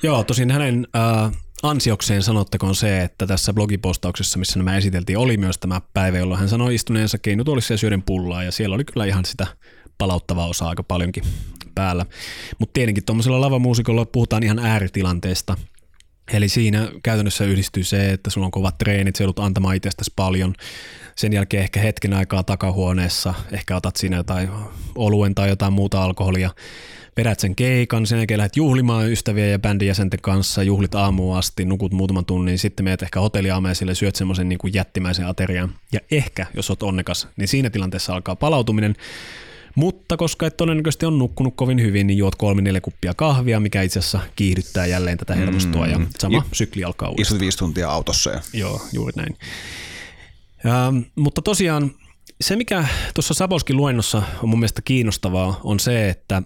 Joo, tosin hänen äh, ansiokseen sanottakoon se, että tässä blogipostauksessa, missä nämä esiteltiin, oli myös tämä päivä, jolloin hän sanoi istuneensa keinutuolissa ja syöden pullaa. Ja siellä oli kyllä ihan sitä palauttavaa osaa aika paljonkin päällä. Mutta tietenkin tuollaisella lavamuusikolla puhutaan ihan ääritilanteesta. Eli siinä käytännössä yhdistyy se, että sulla on kovat treenit, sä joudut antamaan itsestäsi paljon. Sen jälkeen ehkä hetken aikaa takahuoneessa, ehkä otat siinä jotain oluen tai jotain muuta alkoholia. Vedät sen keikan, sen jälkeen lähdet juhlimaan ystäviä ja bändin jäsenten kanssa, juhlit aamuun asti, nukut muutaman tunnin, sitten meet ehkä hotelliaameisille, syöt semmoisen niin kuin jättimäisen aterian. Ja ehkä, jos oot onnekas, niin siinä tilanteessa alkaa palautuminen. Mutta koska et todennäköisesti on nukkunut kovin hyvin, niin juot kolme neljä kuppia kahvia, mikä itse asiassa kiihdyttää jälleen tätä hermostoa ja sama mm. sykli alkaa uudestaan. Istut viisi tuntia autossa. Ja. Joo, juuri näin. Ähm, mutta tosiaan se, mikä tuossa Sapolskin luennossa on mun mielestä kiinnostavaa, on se, että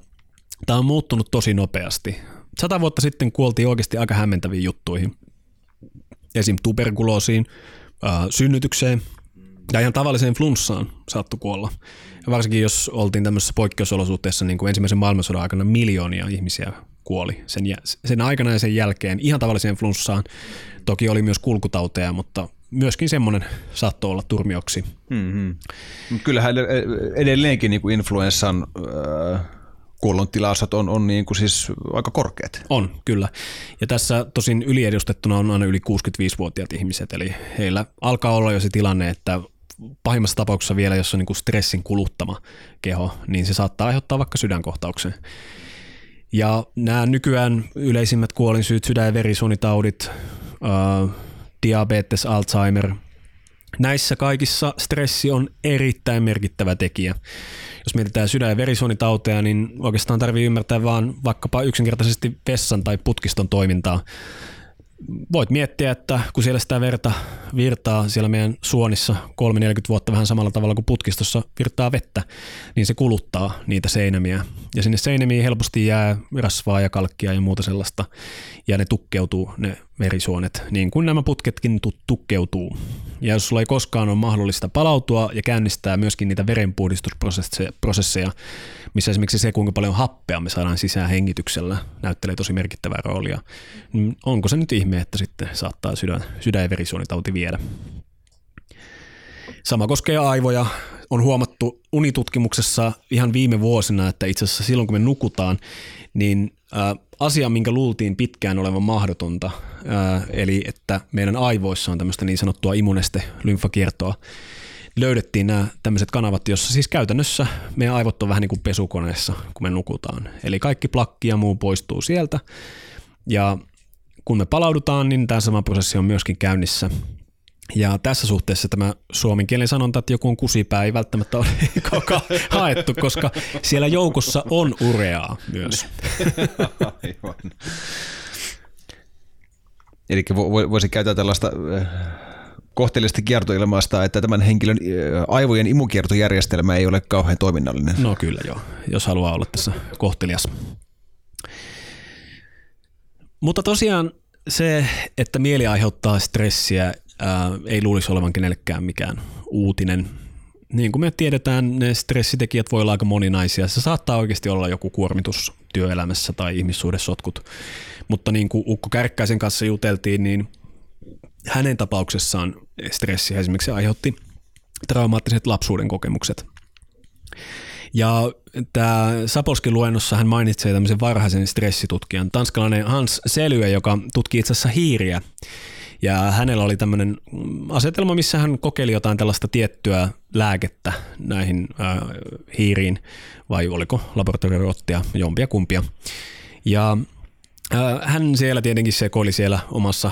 tämä on muuttunut tosi nopeasti. Sata vuotta sitten kuoltiin oikeasti aika hämmentäviin juttuihin. Esim. Tuberkuloosiin, äh, synnytykseen. Ja ihan tavalliseen flunssaan saattoi kuolla. Ja varsinkin jos oltiin tämmöisessä poikkeusolosuhteessa, niin kuin ensimmäisen maailmansodan aikana miljoonia ihmisiä kuoli sen, jä- sen aikana ja sen jälkeen ihan tavalliseen flunssaan. Toki oli myös kulkutauteja, mutta myöskin semmoinen saattoi olla turmioksi. Mm-hmm. Kyllähän edelleenkin niin kuin influenssan äh, kuollontilastot on, on niin kuin siis aika korkeat. On, kyllä. Ja tässä tosin yliedustettuna on aina yli kuusikymmentäviisivuotiaat ihmiset, eli heillä alkaa olla jo se tilanne, että pahimmassa tapauksessa vielä, jos on niin kuin stressin kuluttama keho, niin se saattaa aiheuttaa vaikka sydänkohtauksen. Ja nämä nykyään yleisimmät kuolinsyyt, sydän- ja verisuonitaudit, äh, diabetes, Alzheimer, näissä kaikissa stressi on erittäin merkittävä tekijä. Jos mietitään sydän- ja verisuonitauteja, niin oikeastaan tarvii ymmärtää vaan vaikkapa yksinkertaisesti vessan tai putkiston toimintaa. Voit miettiä, että kun siellä sitä verta virtaa siellä meidän suonissa kolme neljäkymmentä vuotta vähän samalla tavalla kuin putkistossa virtaa vettä, niin se kuluttaa niitä seinämiä. Ja sinne seinämiin helposti jää rasvaa ja kalkkia ja muuta sellaista, ja ne tukkeutuu ne verisuonet, niin kuin nämä putketkin tukkeutuu. Ja jos sulla ei koskaan ole mahdollista palautua ja käynnistää myöskin niitä verenpuhdistusprosesseja, missä esimerkiksi se, kuinka paljon happea me saadaan sisään hengityksellä, näyttelee tosi merkittävää roolia. Onko se nyt ihme, että sitten saattaa sydän, sydän- ja verisuonitauti viedä? Sama koskee aivoja. On huomattu unitutkimuksessa ihan viime vuosina, että itse asiassa silloin kun me nukutaan, niin asia, minkä luultiin pitkään olevan mahdotonta, eli että meidän aivoissa on tämmöistä niin sanottua immuneste-lymfakiertoa, löydettiin nämä tämmöiset kanavat, jossa siis käytännössä meidän aivot on vähän niin kuin pesukoneessa, kun me nukutaan. Eli kaikki plakki ja muu poistuu sieltä, ja kun me palaudutaan, niin tämä sama prosessi on myöskin käynnissä. Ja tässä suhteessa tämä suomen kielen sanonta, että joku on kusipää, ei välttämättä ole haettu, koska siellä joukossa on ureaa myös. Aivan. Eli voisi käyttää tällaista kohteellisesti kiertoilmaista, että tämän henkilön aivojen imukiertojärjestelmä ei ole kauhean toiminnallinen. No kyllä joo, jos haluaa olla tässä kohtelias. Mutta tosiaan se, että mieli aiheuttaa stressiä, Ää, ei luulisi olevan kenellekään mikään uutinen. Niin kuin me tiedetään, ne stressitekijät voi olla aika moninaisia. Se saattaa oikeasti olla joku kuormitus työelämässä tai ihmissuhdesotkut. Mutta niin kuin Ukko Kärkkäisen kanssa juteltiin, niin hänen tapauksessaan stressi esimerkiksi aiheutti traumaattiset lapsuuden kokemukset. Ja tämä Sapolskin luennossa hän mainitsee tämmöisen varhaisen stressitutkijan, tanskalainen Hans Selye, joka tutki itse asiassa hiiriä. Ja hänellä oli tämmöinen asetelma, missä hän kokeili jotain tällaista tiettyä lääkettä näihin äh, hiiriin, vai oliko laboratoriorottia, jompia kumpia. Ja äh, hän siellä tietenkin sekoili siellä omassa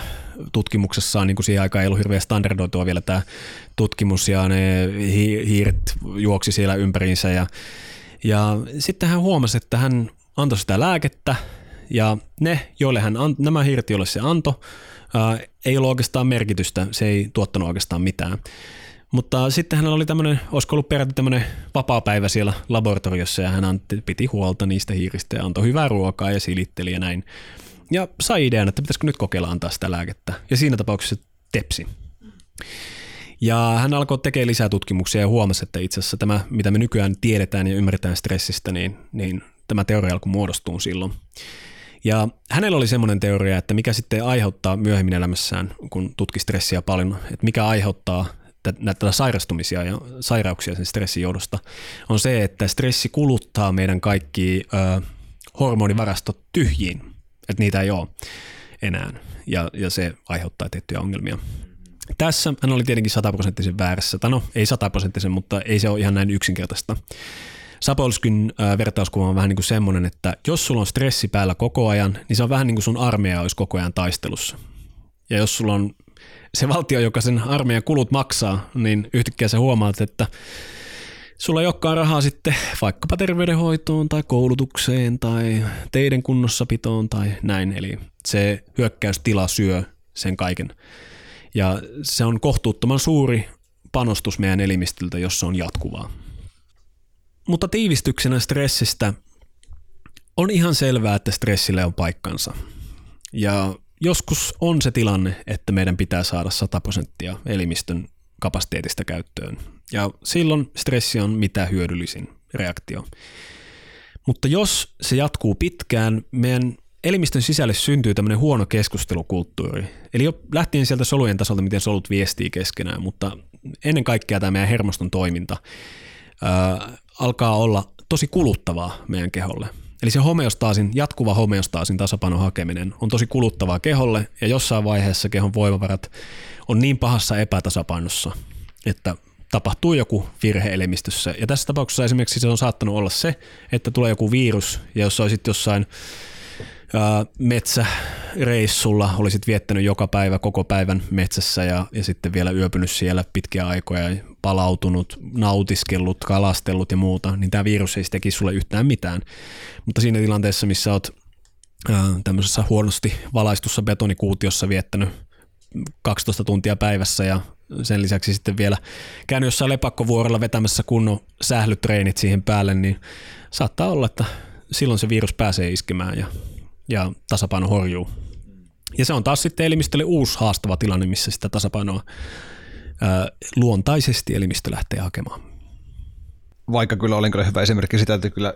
tutkimuksessaan, niin kuin siihen aikaan ei ollut hirveän standardoitua vielä tämä tutkimus, ja ne hi- hiiret juoksi siellä ympäriinsä. Ja, ja sitten hän huomasi, että hän antoi sitä lääkettä, ja ne, joille hän antoi, nämä hiiret, joille se antoi, Uh, ei ollut oikeastaan merkitystä, se ei tuottanut oikeastaan mitään. Mutta sitten hänellä oli tämmöinen, olisiko ollut peräti tämmöinen vapaapäivä siellä laboratoriossa ja hän antti, piti huolta niistä hiiristä ja antoi hyvää ruokaa ja silitteli ja näin. Ja sai idean, että pitäisikö nyt kokeilla antaa sitä lääkettä. Ja siinä tapauksessa tepsi. Ja hän alkoi tekemään lisää tutkimuksia ja huomasi, että itse asiassa tämä, mitä me nykyään tiedetään ja ymmärretään stressistä, niin, niin tämä teoria alkoi muodostua silloin. Ja hänellä oli semmoinen teoria, että mikä sitten aiheuttaa myöhemmin elämässään, kun tutki stressiä paljon, että mikä aiheuttaa näitä sairastumisia ja sairauksia sen stressin johdosta, on se, että stressi kuluttaa meidän kaikki ö, hormonivarastot tyhjiin, että niitä ei ole enää ja, ja se aiheuttaa tiettyjä ongelmia. Tässä hän oli tietenkin sataprosenttisen väärässä, tai no ei sataprosenttisen, mutta ei se ole ihan näin yksinkertaista. Sapolskyn vertauskuva on vähän niin kuin semmoinen, että jos sulla on stressi päällä koko ajan, niin se on vähän niin kuin sun armeija olisi koko ajan taistelussa. Ja jos sulla on se valtio, joka sen armeijan kulut maksaa, niin yhtäkkiä sä huomaat, että sulla ei olekaan rahaa sitten vaikkapa terveydenhoitoon tai koulutukseen tai teiden kunnossapitoon tai näin. Eli se hyökkäystila syö sen kaiken. Ja se on kohtuuttoman suuri panostus meidän elimistöltä, jos se on jatkuvaa. Mutta tiivistyksenä stressistä on ihan selvää, että stressille on paikkansa. Ja joskus on se tilanne, että meidän pitää saada sata prosenttia elimistön kapasiteetista käyttöön. Ja silloin stressi on mitä hyödyllisin reaktio. Mutta jos se jatkuu pitkään, meidän elimistön sisälle syntyy tämmöinen huono keskustelukulttuuri. Eli jo lähtien sieltä solujen tasolta, miten solut viestii keskenään, mutta ennen kaikkea tämä meidän hermoston toiminta. Öö, alkaa olla tosi kuluttavaa meidän keholle. Eli se homeostaasin, jatkuva homeostaasin tasapainon hakeminen on tosi kuluttavaa keholle, ja jossain vaiheessa kehon voimavarat on niin pahassa epätasapainossa, että tapahtuu joku virhe elimistössä. Ja tässä tapauksessa esimerkiksi se on saattanut olla se, että tulee joku virus, ja jos olisit jossain ää, metsäreissulla, olisit viettänyt joka päivä koko päivän metsässä ja, ja sitten vielä yöpynyt siellä pitkiä aikoja, palautunut, nautiskellut, kalastellut ja muuta, niin tämä virus ei tekisi sulle yhtään mitään. Mutta siinä tilanteessa, missä olet ää, tämmöisessä huonosti valaistussa betonikuutiossa viettänyt kaksitoista tuntia päivässä ja sen lisäksi sitten vielä käynyt jossain lepakkovuorella vetämässä kunnon sählytreenit siihen päälle, niin saattaa olla, että silloin se virus pääsee iskemään ja, ja tasapaino horjuu. Ja se on taas sitten elimistölle uusi haastava tilanne, missä sitä tasapainoa ää, luontaisesti elimistö lähtee hakemaan. Vaikka kyllä olen kyllä hyvä esimerkki sitä, että kyllä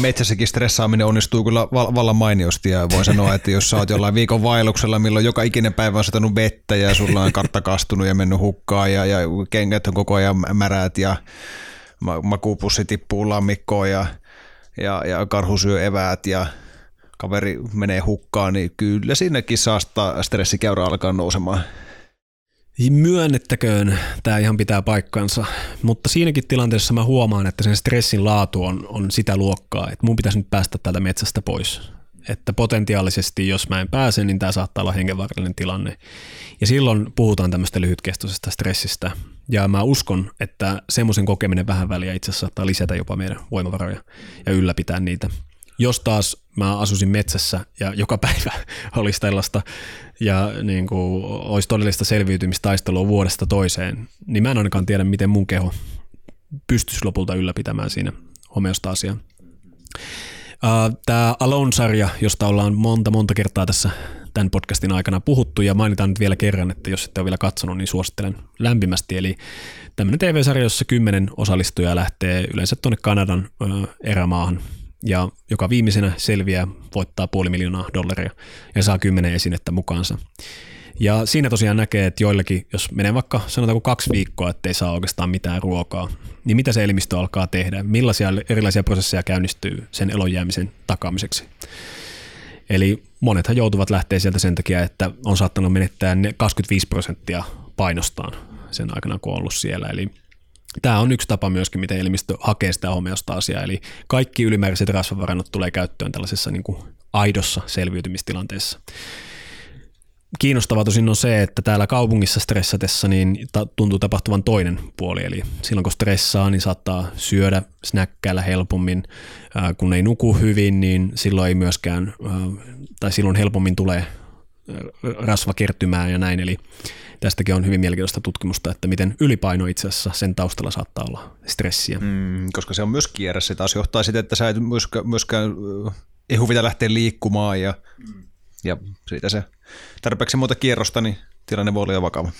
metsässäkin stressaaminen onnistuu kyllä vallan mainiosti, ja voin sanoa, että jos sä oot jollain viikon vaelluksella, milloin joka ikinen päivä on satanut vettä ja sulla on kartta kastunut ja mennyt hukkaan ja, ja kengät on koko ajan märät ja makuupussi tippuu lammikkoon ja, ja, ja karhu syö eväät ja kaveri menee hukkaan, niin kyllä siinäkin saastaa stressikäyrä alkaa nousemaan. Myönnettäköön, tämä ihan pitää paikkansa, mutta siinäkin tilanteessa mä huomaan, että sen stressin laatu on, on sitä luokkaa, että mun pitäisi nyt päästä täältä metsästä pois. Että potentiaalisesti, jos mä en pääse, niin tämä saattaa olla hengenvaarallinen tilanne. Ja silloin puhutaan tämmöistä lyhytkestoisesta stressistä. Ja mä uskon, että semmoisen kokeminen vähän väliä itse asiassa saattaa lisätä jopa meidän voimavaroja ja ylläpitää niitä. Jos taas mä asuisin metsässä ja joka päivä olisi tällaista ja niin kuin olisi todellista selviytymistaistelua vuodesta toiseen, niin mä en ainakaan tiedä, miten mun keho pystyisi lopulta ylläpitämään siinä homeostaasia. Tämä Alone-sarja, josta ollaan monta monta kertaa tässä tämän podcastin aikana puhuttu, ja mainitaan nyt vielä kerran, että jos ette ole vielä katsonut, niin suosittelen lämpimästi. Eli tämmöinen T V-sarja, jossa kymmenen osallistujaa lähtee yleensä tuonne Kanadan erämaahan, ja joka viimeisenä selviää, voittaa puoli miljoonaa dollaria ja saa kymmenen esinettä mukaansa. Ja siinä tosiaan näkee, että joillekin, jos menee vaikka sanotaanko kaksi viikkoa, ettei saa oikeastaan mitään ruokaa, niin mitä se elimistö alkaa tehdä? Millaisia erilaisia prosesseja käynnistyy sen elonjäämisen takaamiseksi? Eli monethan joutuvat lähteä sieltä sen takia, että on saattanut menettää kaksikymmentäviisi prosenttia painostaan sen aikana, kun on ollut siellä. Eli tämä on yksi tapa myöskin, miten elimistö hakee sitä homeostaasia, eli kaikki ylimääräiset rasvavarannot tulee käyttöön tällaisessa niin kuin aidossa selviytymistilanteessa. Kiinnostavaa tosin on se, että täällä kaupungissa stressatessa niin tuntuu tapahtuvan toinen puoli, eli silloin kun stressaa, niin saattaa syödä, snäkkäillä helpommin, kun ei nuku hyvin, niin silloin ei myöskään, tai silloin helpommin tulee rasva kertymään ja näin, eli tästäkin on hyvin mielenkiintoista tutkimusta, että miten ylipaino itse asiassa sen taustalla saattaa olla stressiä. Mm, koska se on myös kierre, se taas johtaa sitä, että sä et myöskään, myöskään ei huvita lähteä liikkumaan ja, ja siitä se tarpeeksi muuta kierrosta, niin tilanne voi olla jo vakava.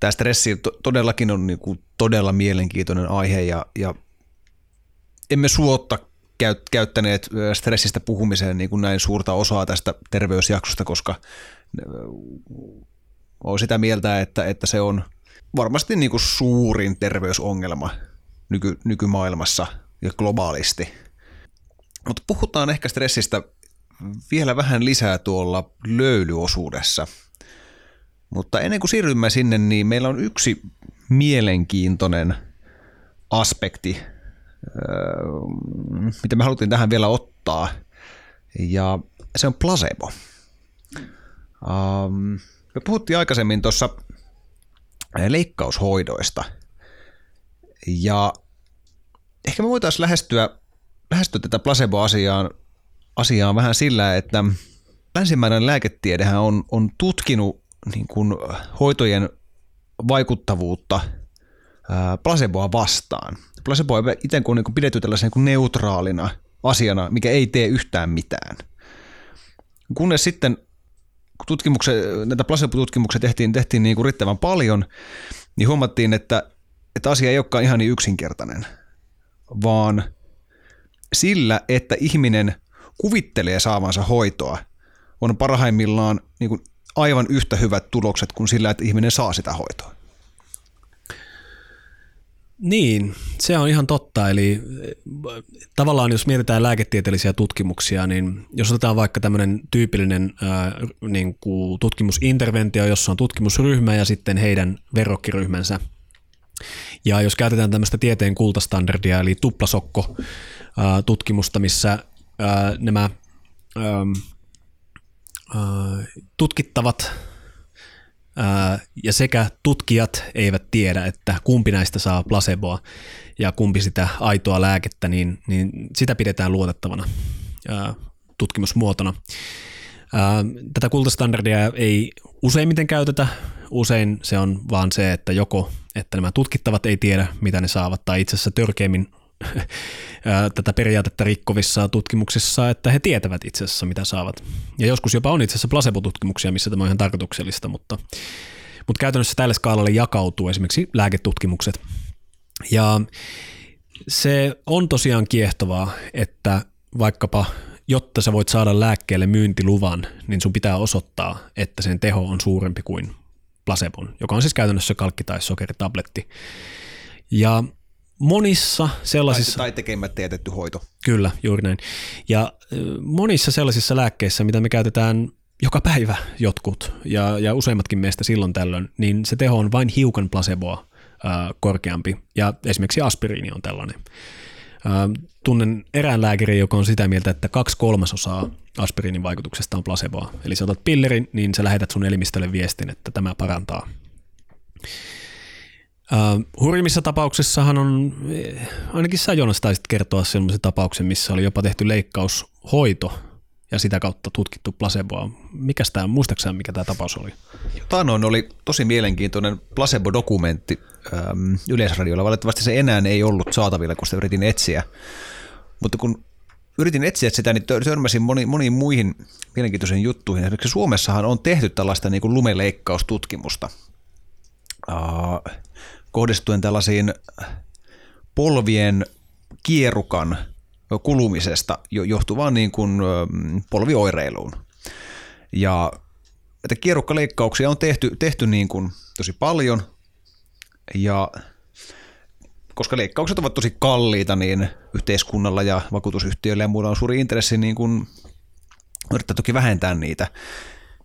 Tämä stressi todellakin on niin kuin todella mielenkiintoinen aihe ja, ja emme suotta käyttäneet stressistä puhumiseen niin kuin näin suurta osaa tästä terveysjaksosta, koska olen sitä mieltä, että, että se on varmasti niin kuin suurin terveysongelma nyky, nykymaailmassa ja globaalisti. Mutta puhutaan ehkä stressistä vielä vähän lisää tuolla löylyosuudessa. Mutta ennen kuin siirrymme sinne, niin meillä on yksi mielenkiintoinen aspekti, mitä me haluttiin tähän vielä ottaa, ja se on placebo. Um, me puhuttiin aikaisemmin tuossa leikkaushoidoista, ja ehkä me voitaisiin lähestyä, lähestyä tätä placebo-asiaan asiaan vähän sillä, että länsimäinen lääketiedehän on, on tutkinut niin kuin hoitojen vaikuttavuutta placeboa vastaan. Placebo on itse kun on pidetty tällaisena neutraalina asiana, mikä ei tee yhtään mitään. Kunnes sitten tutkimukset, näitä placebo-tutkimuksia tehtiin, tehtiin niin kuin riittävän paljon, niin huomattiin, että, että asia ei olekaan ihan niin yksinkertainen, vaan sillä, että ihminen kuvittelee saavansa hoitoa, on parhaimmillaan niin kuin aivan yhtä hyvät tulokset kuin sillä, että ihminen saa sitä hoitoa. Niin, se on ihan totta. Eli tavallaan jos mietitään lääketieteellisiä tutkimuksia, niin jos otetaan vaikka tämmöinen tyypillinen ää, niin kuin tutkimusinterventio, jossa on tutkimusryhmä ja sitten heidän verrokkiryhmänsä. Ja jos käytetään tämmöistä tieteen kultastandardia, eli tuplasokko ää, tutkimusta, missä ää, nämä ää, ää, tutkittavat ja sekä tutkijat eivät tiedä, että kumpi näistä saa placeboa ja kumpi sitä aitoa lääkettä, niin, niin sitä pidetään luotettavana ää, tutkimusmuotona. Ää, tätä kultastandardia ei useimmiten käytetä. Usein se on vaan se, että joko että nämä tutkittavat ei tiedä, mitä ne saavat, tai itse asiassa törkeimmin tätä periaatetta rikkovissa tutkimuksissa, että he tietävät itse asiassa, mitä saavat. Ja joskus jopa on itse asiassa placebo-tutkimuksia, missä tämä on ihan tarkoituksellista, mutta, mutta käytännössä tälle skaalalle jakautuu esimerkiksi lääketutkimukset. Ja se on tosiaan kiehtovaa, että vaikkapa jotta sä voit saada lääkkeelle myyntiluvan, niin sun pitää osoittaa, että sen teho on suurempi kuin placebon, joka on siis käytännössä kalkki- tai sokeritabletti. Ja monissa sellaisissa... Tai tekemättä jätetty hoito. Kyllä, juuri näin. Ja monissa sellaisissa lääkkeissä, mitä me käytetään joka päivä jotkut ja, ja useimmatkin meistä silloin tällöin, niin se teho on vain hiukan placeboa äh, korkeampi. Ja esimerkiksi aspiriini on tällainen. Äh, tunnen erään lääkärin, joka on sitä mieltä, että kaksi kolmasosaa aspiriinin vaikutuksesta on placeboa. Eli sä otat pillerin, niin sä lähetät sun elimistölle viestin, että tämä parantaa. Uh, hurjimmissa tapauksissahan on, ainakin sä Jonas taisit kertoa sellaisen tapauksen, missä oli jopa tehty leikkaushoito ja sitä kautta tutkittu placeboa. Mikäs tämä, muistaakseni mikä tämä tapaus oli? Taanoin oli tosi mielenkiintoinen placebo-dokumentti ähm, Yleisradiolla. Valitettavasti se enää ei ollut saatavilla, kun sitä yritin etsiä. Mutta kun yritin etsiä sitä, niin törmäsin moni, moniin muihin mielenkiintoisiin juttuihin. Esimerkiksi Suomessahan on tehty tällaista niin kuin lumeleikkaustutkimusta. Uh, kohdistuen tällaisiin polvien kierukan kulumisesta johtuvaan niin kuin polvioireiluun. Ja että kierukkaleikkauksia on tehty, tehty niin kuin tosi paljon, ja koska leikkaukset ovat tosi kalliita, niin yhteiskunnalla ja vakuutusyhtiöillä ja muilla on suuri intressi niin kuin yrittää toki vähentää niitä.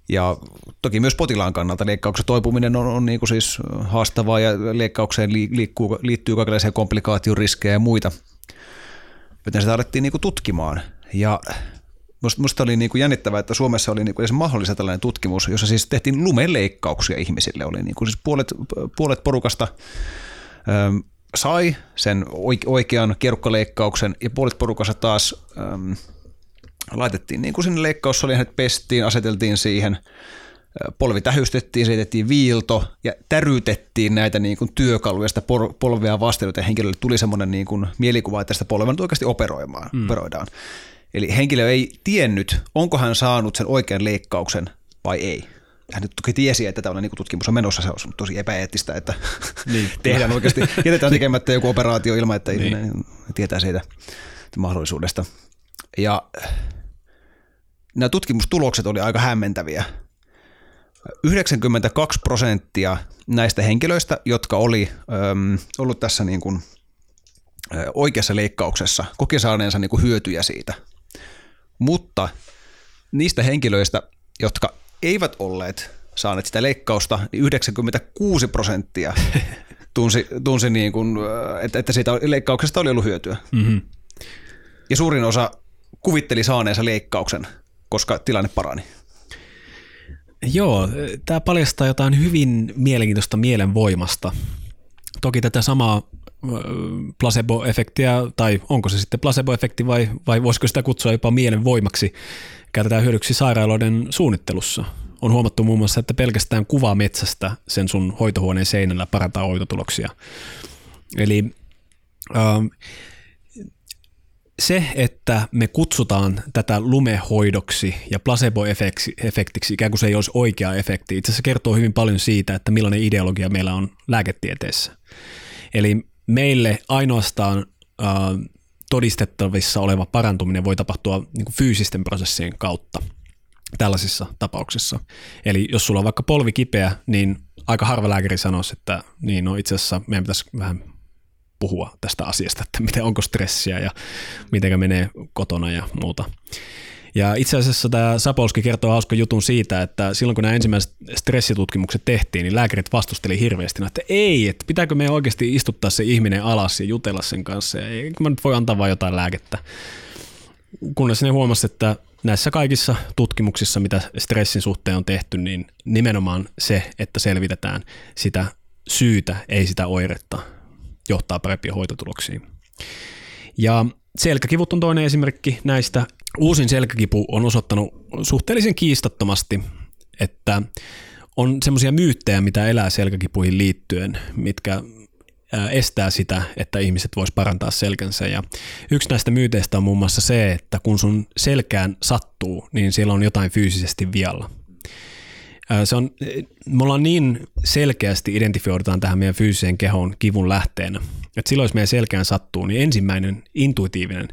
Ja toki myös potilaan kannalta leikkauksen toipuminen on, on niin kuin siis haastavaa, ja leikkaukseen liikkuu, liittyy kaikenlaisia komplikaatioriskejä ja muita, joten sitä alettiin niin kuin tutkimaan. Ja minusta oli niin kuin jännittävää, että Suomessa oli niin kuin edes mahdollista tällainen tutkimus, jossa siis tehtiin lumeleikkauksia ihmisille. Oli niin kuin siis puolet, puolet porukasta ähm, sai sen oikean kierukkaleikkauksen ja puolet porukasta taas... Ähm, laitettiin niin kuin sinne leikkaussaliin, hänet pestiin, aseteltiin siihen, polvi tähystettiin, seitettiin viilto ja tärytettiin näitä niin kuin työkaluja sitä polvea vasten, joten henkilölle tuli semmoinen niin kuin mielikuva, että sitä polvea nyt oikeasti operoimaan, mm. operoidaan. Eli henkilö ei tiennyt, onko hän saanut sen oikean leikkauksen vai ei. Hän nyt toki tiesi, että tällainen niin tutkimus on menossa, se on tosi epäeettistä, että niin. tehdään oikeasti, jätetään tekemättä joku operaatio ilman, että niin. ihminen tietää siitä mahdollisuudesta. Ja nämä tutkimustulokset oli aika hämmentäviä. yhdeksänkymmentäkaksi prosenttia näistä henkilöistä, jotka oli äm, ollut tässä niin kuin, ä, oikeassa leikkauksessa, koki saaneensa niin kuin hyötyjä siitä. Mutta niistä henkilöistä, jotka eivät olleet saaneet sitä leikkausta, niin yhdeksänkymmentäkuusi prosenttia tunsi, tunsi niin kuin, että, että siitä leikkauksesta oli ollut hyötyä. Mm-hmm. Ja suurin osa kuvitteli saaneensa leikkauksen, koska tilanne parani. Joo, tämä paljastaa jotain hyvin mielenkiintoista mielenvoimasta. Toki tätä samaa placebo-efektiä, tai onko se sitten placebo-efekti vai, vai voisiko sitä kutsua jopa mielenvoimaksi, käytetään hyödyksi sairaaloiden suunnittelussa. On huomattu muun muassa, että pelkästään kuva metsästä sen sun hoitohuoneen seinällä parantaa hoitotuloksia. Eli... Ähm, Se, että me kutsutaan tätä lumehoidoksi ja placebo-efektiksi, ikään kuin se ei olisi oikea efekti, itse asiassa kertoo hyvin paljon siitä, että millainen ideologia meillä on lääketieteessä. Eli meille ainoastaan äh, todistettavissa oleva parantuminen voi tapahtua niin kuin fyysisten prosessien kautta tällaisissa tapauksissa. Eli jos sulla on vaikka polvi kipeä, niin aika harva lääkäri sanoisi, että niin, no itse asiassa meidän pitäisi vähän puhua tästä asiasta, että miten onko stressiä ja miten menee kotona ja muuta. Ja itse asiassa tämä Sapolsky kertoo hauska jutun siitä, että silloin kun nämä ensimmäiset stressitutkimukset tehtiin, niin lääkärit vastusteli hirveästi, että ei, että pitääkö meidän oikeasti istuttaa se ihminen alas ja jutella sen kanssa, ja eikö mä nyt voi antaa vain jotain lääkettä. Kunnes ne huomasi, että näissä kaikissa tutkimuksissa, mitä stressin suhteen on tehty, niin nimenomaan se, että selvitetään sitä syytä, ei sitä oiretta, johtaa parempiin hoitotuloksiin. Ja selkäkivut on toinen esimerkki näistä. Uusin selkäkipu on osoittanut suhteellisen kiistattomasti, että on semmoisia myyttejä, mitä elää selkäkipuihin liittyen, mitkä estää sitä, että ihmiset vois parantaa selkänsä. Ja yksi näistä myyteistä on muun muassa se, että kun sun selkään sattuu, niin siellä on jotain fyysisesti vialla. Se on, me ollaan niin selkeästi identifioidutaan tähän meidän fyysiseen kehoon kivun lähteenä, että silloin jos meidän selkään sattuu, niin ensimmäinen intuitiivinen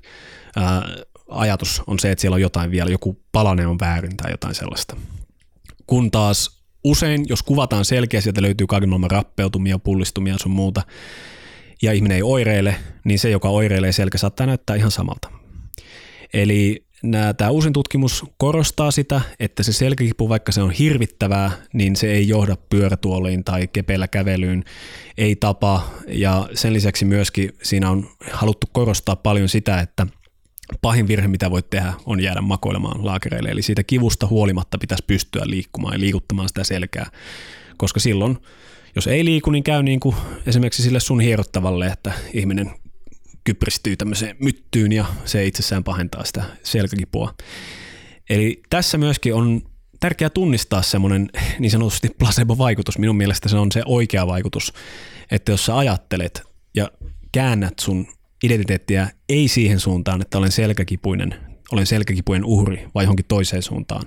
ää, ajatus on se, että siellä on jotain vielä, joku palanen on väärin tai jotain sellaista. Kun taas usein, jos kuvataan selkeä, sieltä löytyy kaiken maailman rappeutumia, pullistumia sun muuta, ja ihminen ei oireile, niin se, joka oireilee selkä, saattaa näyttää ihan samalta. Eli tämä uusin tutkimus korostaa sitä, että se selkäkipu, vaikka se on hirvittävää, niin se ei johda pyörätuoliin tai kepeillä kävelyyn, ei tapa, ja sen lisäksi myöskin siinä on haluttu korostaa paljon sitä, että pahin virhe, mitä voit tehdä, on jäädä makoilemaan laakereille, eli siitä kivusta huolimatta pitäisi pystyä liikkumaan ja liikuttamaan sitä selkää, koska silloin, jos ei liiku, niin käy niin kuin esimerkiksi sille sun hierottavalle, että ihminen kypristyy tämmöiseen myttyyn ja se itsessään pahentaa sitä selkäkipua. Eli tässä myöskin on tärkeää tunnistaa semmoinen niin sanotusti placebo-vaikutus, minun mielestä se on se oikea vaikutus, että jos sä ajattelet ja käännät sun identiteettiä ei siihen suuntaan, että olen selkäkipuinen, olen selkäkipujen uhri, vai johonkin toiseen suuntaan,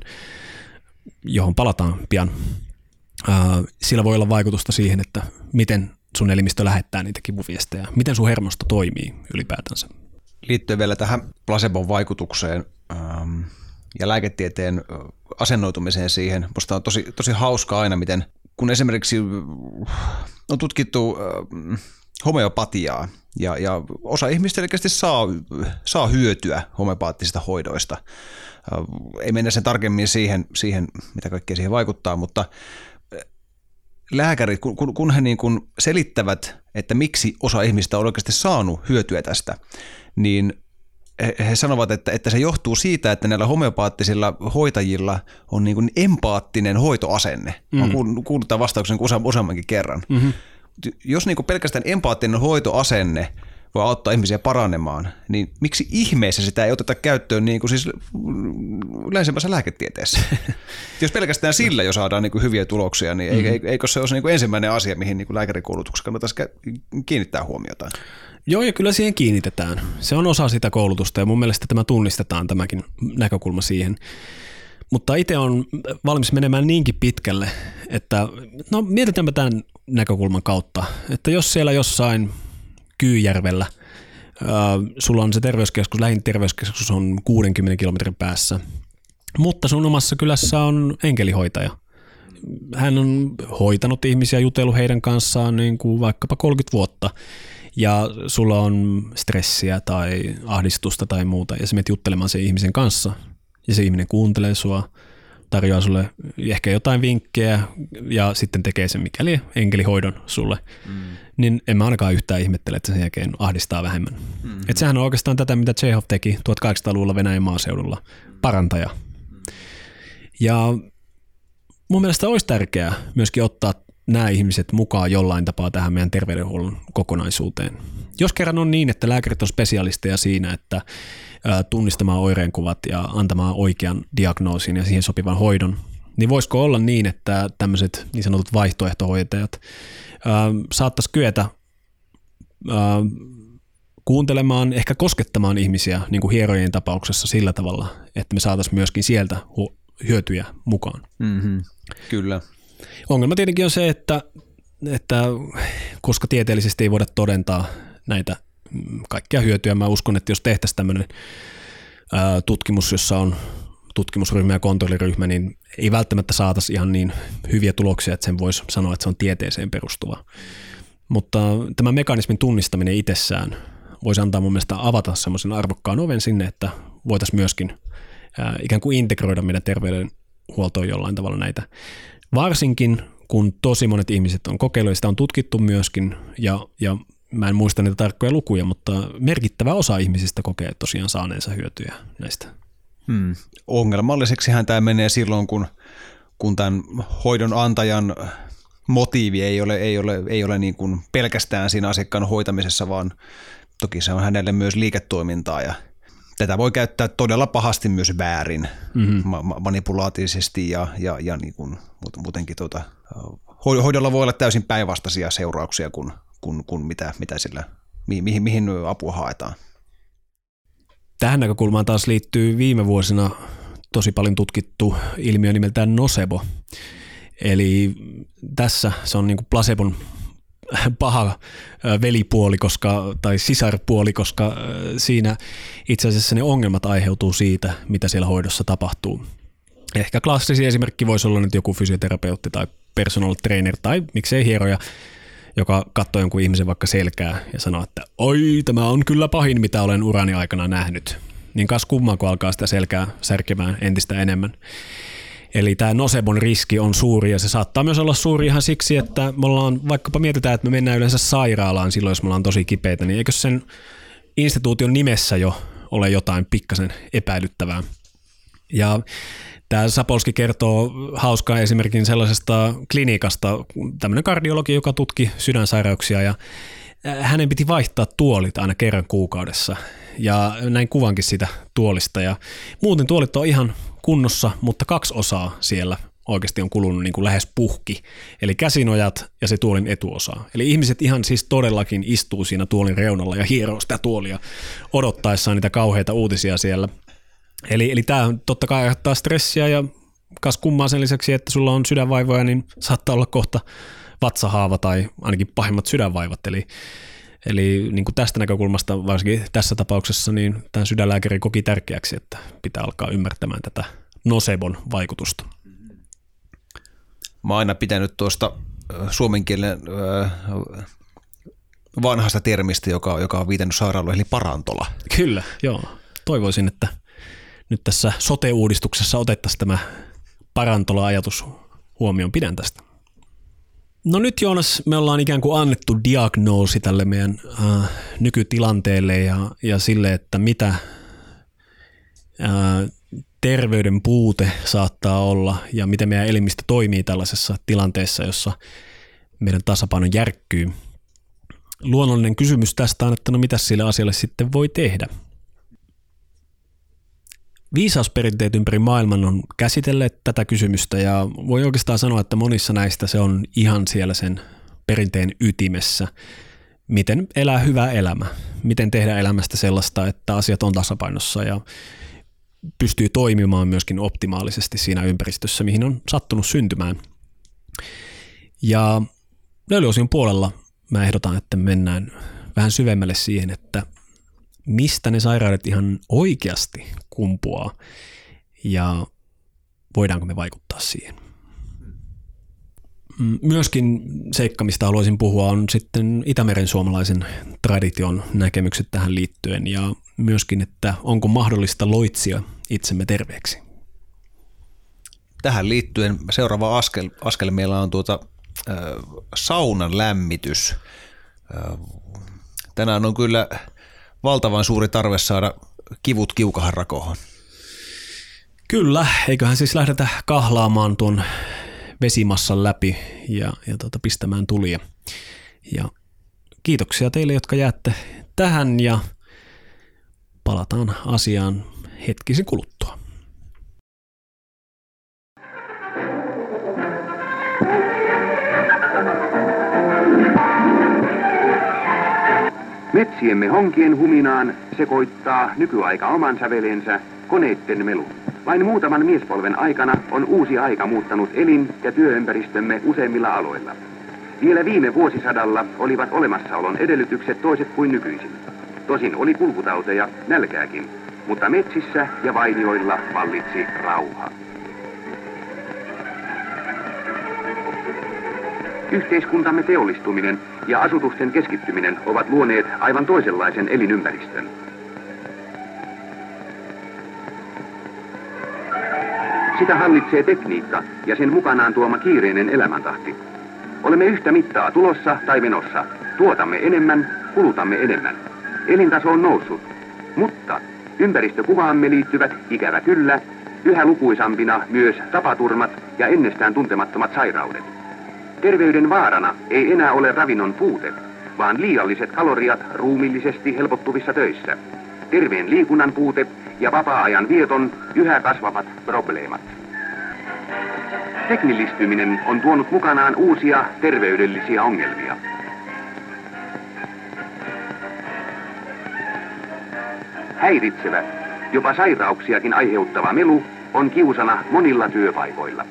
johon palataan pian. Sillä voi olla vaikutusta siihen, että miten sun elimistö lähettää niitä kipuviestejä, miten sun hermosto toimii ylipäätänsä. Liittyen vielä tähän placebon vaikutukseen ja lääketieteen asennoitumiseen siihen, musta on tosi, tosi hauska aina, miten kun esimerkiksi on tutkittu homeopatiaa, Ja, ja osa ihmistä selkeästi saa, saa hyötyä homeopaattisista hoidoista. Ei mennä sen tarkemmin siihen, siihen mitä kaikkea siihen vaikuttaa, mutta lääkärit, kun, kun he niin kuin selittävät, että miksi osa ihmistä on oikeasti saanut hyötyä tästä, niin he sanovat, että, että se johtuu siitä, että näillä homeopaattisilla hoitajilla on niin kuin empaattinen hoitoasenne. Mä mm. kuullut tämän vastauksen useammankin kerran. Mm-hmm. Jos niinku pelkästään empaattinen hoitoasenne voi auttaa ihmisiä paranemaan, niin miksi ihmeessä sitä ei oteta käyttöön niinku siis yleisemmässä lääketieteessä? Jos pelkästään sillä jo saadaan niinku hyviä tuloksia, niin mm-hmm. eikö, eikö se olisi niinku ensimmäinen asia, mihin niinku lääkärikoulutuksessa kannattaisi kiinnittää huomiota? Joo, ja kyllä siihen kiinnitetään. Se on osa sitä koulutusta, ja mun mielestä tämä tunnistetaan tämäkin näkökulma siihen. Mutta itse on valmis menemään niinkin pitkälle, että no mietitäänpä tämän näkökulman kautta, että jos siellä jossain Kyyjärvellä äh, sulla on se terveyskeskus, lähin terveyskeskus on kuudenkymmenen kilometrin päässä, mutta sun omassa kylässä on enkelihoitaja. Hän on hoitanut ihmisiä, jutellut heidän kanssaan niin kuin vaikkapa kolmekymmentä vuotta ja sulla on stressiä tai ahdistusta tai muuta ja sä menet juttelemaan sen ihmisen kanssa. Ja se ihminen kuuntelee sua, tarjoaa sulle ehkä jotain vinkkejä ja sitten tekee sen mikäli enkelihoidon sulle, mm. niin en mä ainakaan yhtään ihmettele, että sen jälkeen ahdistaa vähemmän. Mm-hmm. Että sehän on oikeastaan tätä, mitä Chekhov teki tuhatkahdeksansataaluvulla Venäjän maaseudulla, parantaja. Ja mun mielestä olisi tärkeää myöskin ottaa nämä ihmiset mukaan jollain tapaa tähän meidän terveydenhuollon kokonaisuuteen. Jos kerran on niin, että lääkärit on spesialisteja siinä, että tunnistamaan oireenkuvat ja antamaan oikean diagnoosin ja siihen sopivan hoidon, niin voisiko olla niin, että tämmöiset niin sanotut vaihtoehtohoitajat saattaisi kyetä ää, kuuntelemaan, ehkä koskettamaan ihmisiä niin kuin hierojen tapauksessa sillä tavalla, että me saataisiin myöskin sieltä hyötyjä mukaan. Mm-hmm. Kyllä. Ongelma tietenkin on se, että, että koska tieteellisesti ei voida todentaa näitä kaikkia hyötyä. Mä uskon, että jos tehtäisiin tämmöinen tutkimus, jossa on tutkimusryhmä ja kontrolliryhmä, niin ei välttämättä saataisi ihan niin hyviä tuloksia, että sen voisi sanoa, että se on tieteeseen perustuva. Mutta tämä mekanismin tunnistaminen itsessään voisi antaa mun mielestä avata semmoisen arvokkaan oven sinne, että voitaisiin myöskin ää, ikään kuin integroida meidän terveydenhuoltoon jollain tavalla näitä. Varsinkin, kun tosi monet ihmiset on kokeillut, sitä on tutkittu myöskin, ja, ja mä en muista niitä tarkkoja lukuja, mutta merkittävä osa ihmisistä kokee tosiaan saaneensa hyötyä näistä. Hmm. Ongelmalliseksihan tämä menee silloin, kun, kun tämän hoidon antajan motiivi ei ole, ei ole, ei ole niin kuin pelkästään siinä asiakkaan hoitamisessa, vaan toki se on hänelle myös liiketoimintaa, ja tätä voi käyttää todella pahasti myös väärin, mm-hmm. manipulaatisesti ja, ja, ja niin kuin muutenkin tuota, hoidolla voi olla täysin päinvastaisia seurauksia kuin, kuin, kuin mitä, mitä sillä, mihin, mihin apua haetaan. Tähän näkökulmaan taas liittyy viime vuosina tosi paljon tutkittu ilmiö nimeltään nocebo. Eli tässä se on niin kuin placebon paha velipuoli koska, tai sisarpuoli, koska siinä itse asiassa ne ongelmat aiheutuu siitä, mitä siellä hoidossa tapahtuu. Ehkä klassisin esimerkki voisi olla nyt joku fysioterapeutti tai personal trainer tai miksei hieroja, joka katsoo jonkun ihmisen vaikka selkää ja sanoo, että oi, tämä on kyllä pahin, mitä olen urani aikana nähnyt. Niin kas kummaa, kun alkaa sitä selkää särkemään entistä enemmän. Eli tämä nocebon riski on suuri, ja se saattaa myös olla suuri ihan siksi, että me ollaan, vaikkapa mietitään, että me mennään yleensä sairaalaan silloin, jos me ollaan tosi kipeitä, niin eikö sen instituution nimessä jo ole jotain pikkasen epäilyttävää. Ja tämä Sapolsky kertoo hauskaa esimerkin sellaisesta klinikasta, tämmöinen kardiologi, joka tutki sydänsairauksia, ja hänen piti vaihtaa tuolit aina kerran kuukaudessa, ja näin kuvankin sitä tuolista, ja muuten tuolit on ihan kunnossa, mutta kaksi osaa siellä oikeasti on kulunut niin kuin lähes puhki, eli käsinojat ja se tuolin etuosa. Eli ihmiset ihan siis todellakin istuu siinä tuolin reunalla ja hieroo sitä tuolia odottaessaan niitä kauheita uutisia siellä. Eli, eli tämä totta kai aiheuttaa stressiä, ja kas kummaa sen lisäksi, että sulla on sydänvaivoja, niin saattaa olla kohta vatsahaava tai ainakin pahimmat sydänvaivat. Eli, eli niin kuin tästä näkökulmasta, varsinkin tässä tapauksessa, niin tämä sydänlääkäri koki tärkeäksi, että pitää alkaa ymmärtämään tätä nocebon vaikutusta. Mä oon aina pitänyt tuosta suomen kielen vanhasta termistä, joka, joka on viitannut sairaaloihin, eli parantola. Kyllä, joo. Toivoisin, että nyt tässä sote-uudistuksessa otettaisiin tämä parantola-ajatus huomioon. Pidän tästä. No nyt, Joonas, me ollaan ikään kuin annettu diagnoosi tälle meidän äh, nykytilanteelle ja, ja sille, että mitä äh, terveyden puute saattaa olla ja miten meidän elimistö toimii tällaisessa tilanteessa, jossa meidän tasapaino järkkyy. Luonnollinen kysymys tästä on, että no mitä sille asialle sitten voi tehdä? Viisausperinteet ympäri maailman on käsitelleet tätä kysymystä, ja voi oikeastaan sanoa, että monissa näistä se on ihan siellä sen perinteen ytimessä. Miten elää hyvä elämä? Miten tehdä elämästä sellaista, että asiat on tasapainossa ja pystyy toimimaan myöskin optimaalisesti siinä ympäristössä, mihin on sattunut syntymään? Ja löylyosion puolella mä ehdotan, että mennään vähän syvemmälle siihen, että mistä ne sairaudet ihan oikeasti kumpuaa ja voidaanko me vaikuttaa siihen. Myöskin seikka, mistä haluaisin puhua, on sitten Itämeren suomalaisen tradition näkemykset tähän liittyen ja myöskin, että onko mahdollista loitsia itsemme terveeksi. Tähän liittyen seuraava askel, askel meillä on tuota, äh, saunan lämmitys. Äh, tänään on kyllä valtavan suuri tarve saada kivut kiukahan rakoon. Kyllä, eiköhän siis lähdetä kahlaamaan tuon vesimassan läpi ja, ja tuota, pistämään tulia. Ja kiitoksia teille, jotka jäätte tähän, ja palataan asiaan hetkisen kuluttua. Metsiemme honkien huminaan sekoittaa nykyaika oman sävelensä koneitten melu. Vain muutaman miespolven aikana on uusi aika muuttanut elin- ja työympäristömme useimmilla aloilla. Vielä viime vuosisadalla olivat olemassaolon edellytykset toiset kuin nykyisin. Tosin oli kulkutauteja, nälkääkin, mutta metsissä ja vainioilla vallitsi rauha. Yhteiskuntamme teollistuminen ja asutusten keskittyminen ovat luoneet aivan toisenlaisen elinympäristön. Sitä hallitsee tekniikka ja sen mukanaan tuoma kiireinen elämäntahti. Olemme yhtä mittaa tulossa tai menossa. Tuotamme enemmän, kulutamme enemmän. Elintaso on noussut, mutta ympäristökuvaamme liittyvät, ikävä kyllä, yhä lukuisampina myös tapaturmat ja ennestään tuntemattomat sairaudet. Terveyden vaarana ei enää ole ravinnon puute, vaan liialliset kaloriat ruumillisesti helpottuvissa töissä. Terveen liikunnan puute ja vapaa-ajan vieton yhä kasvavat probleemat. Teknillistyminen on tuonut mukanaan uusia terveydellisiä ongelmia. Häiritsevä, jopa sairauksiakin aiheuttava melu on kiusana monilla työpaikoilla.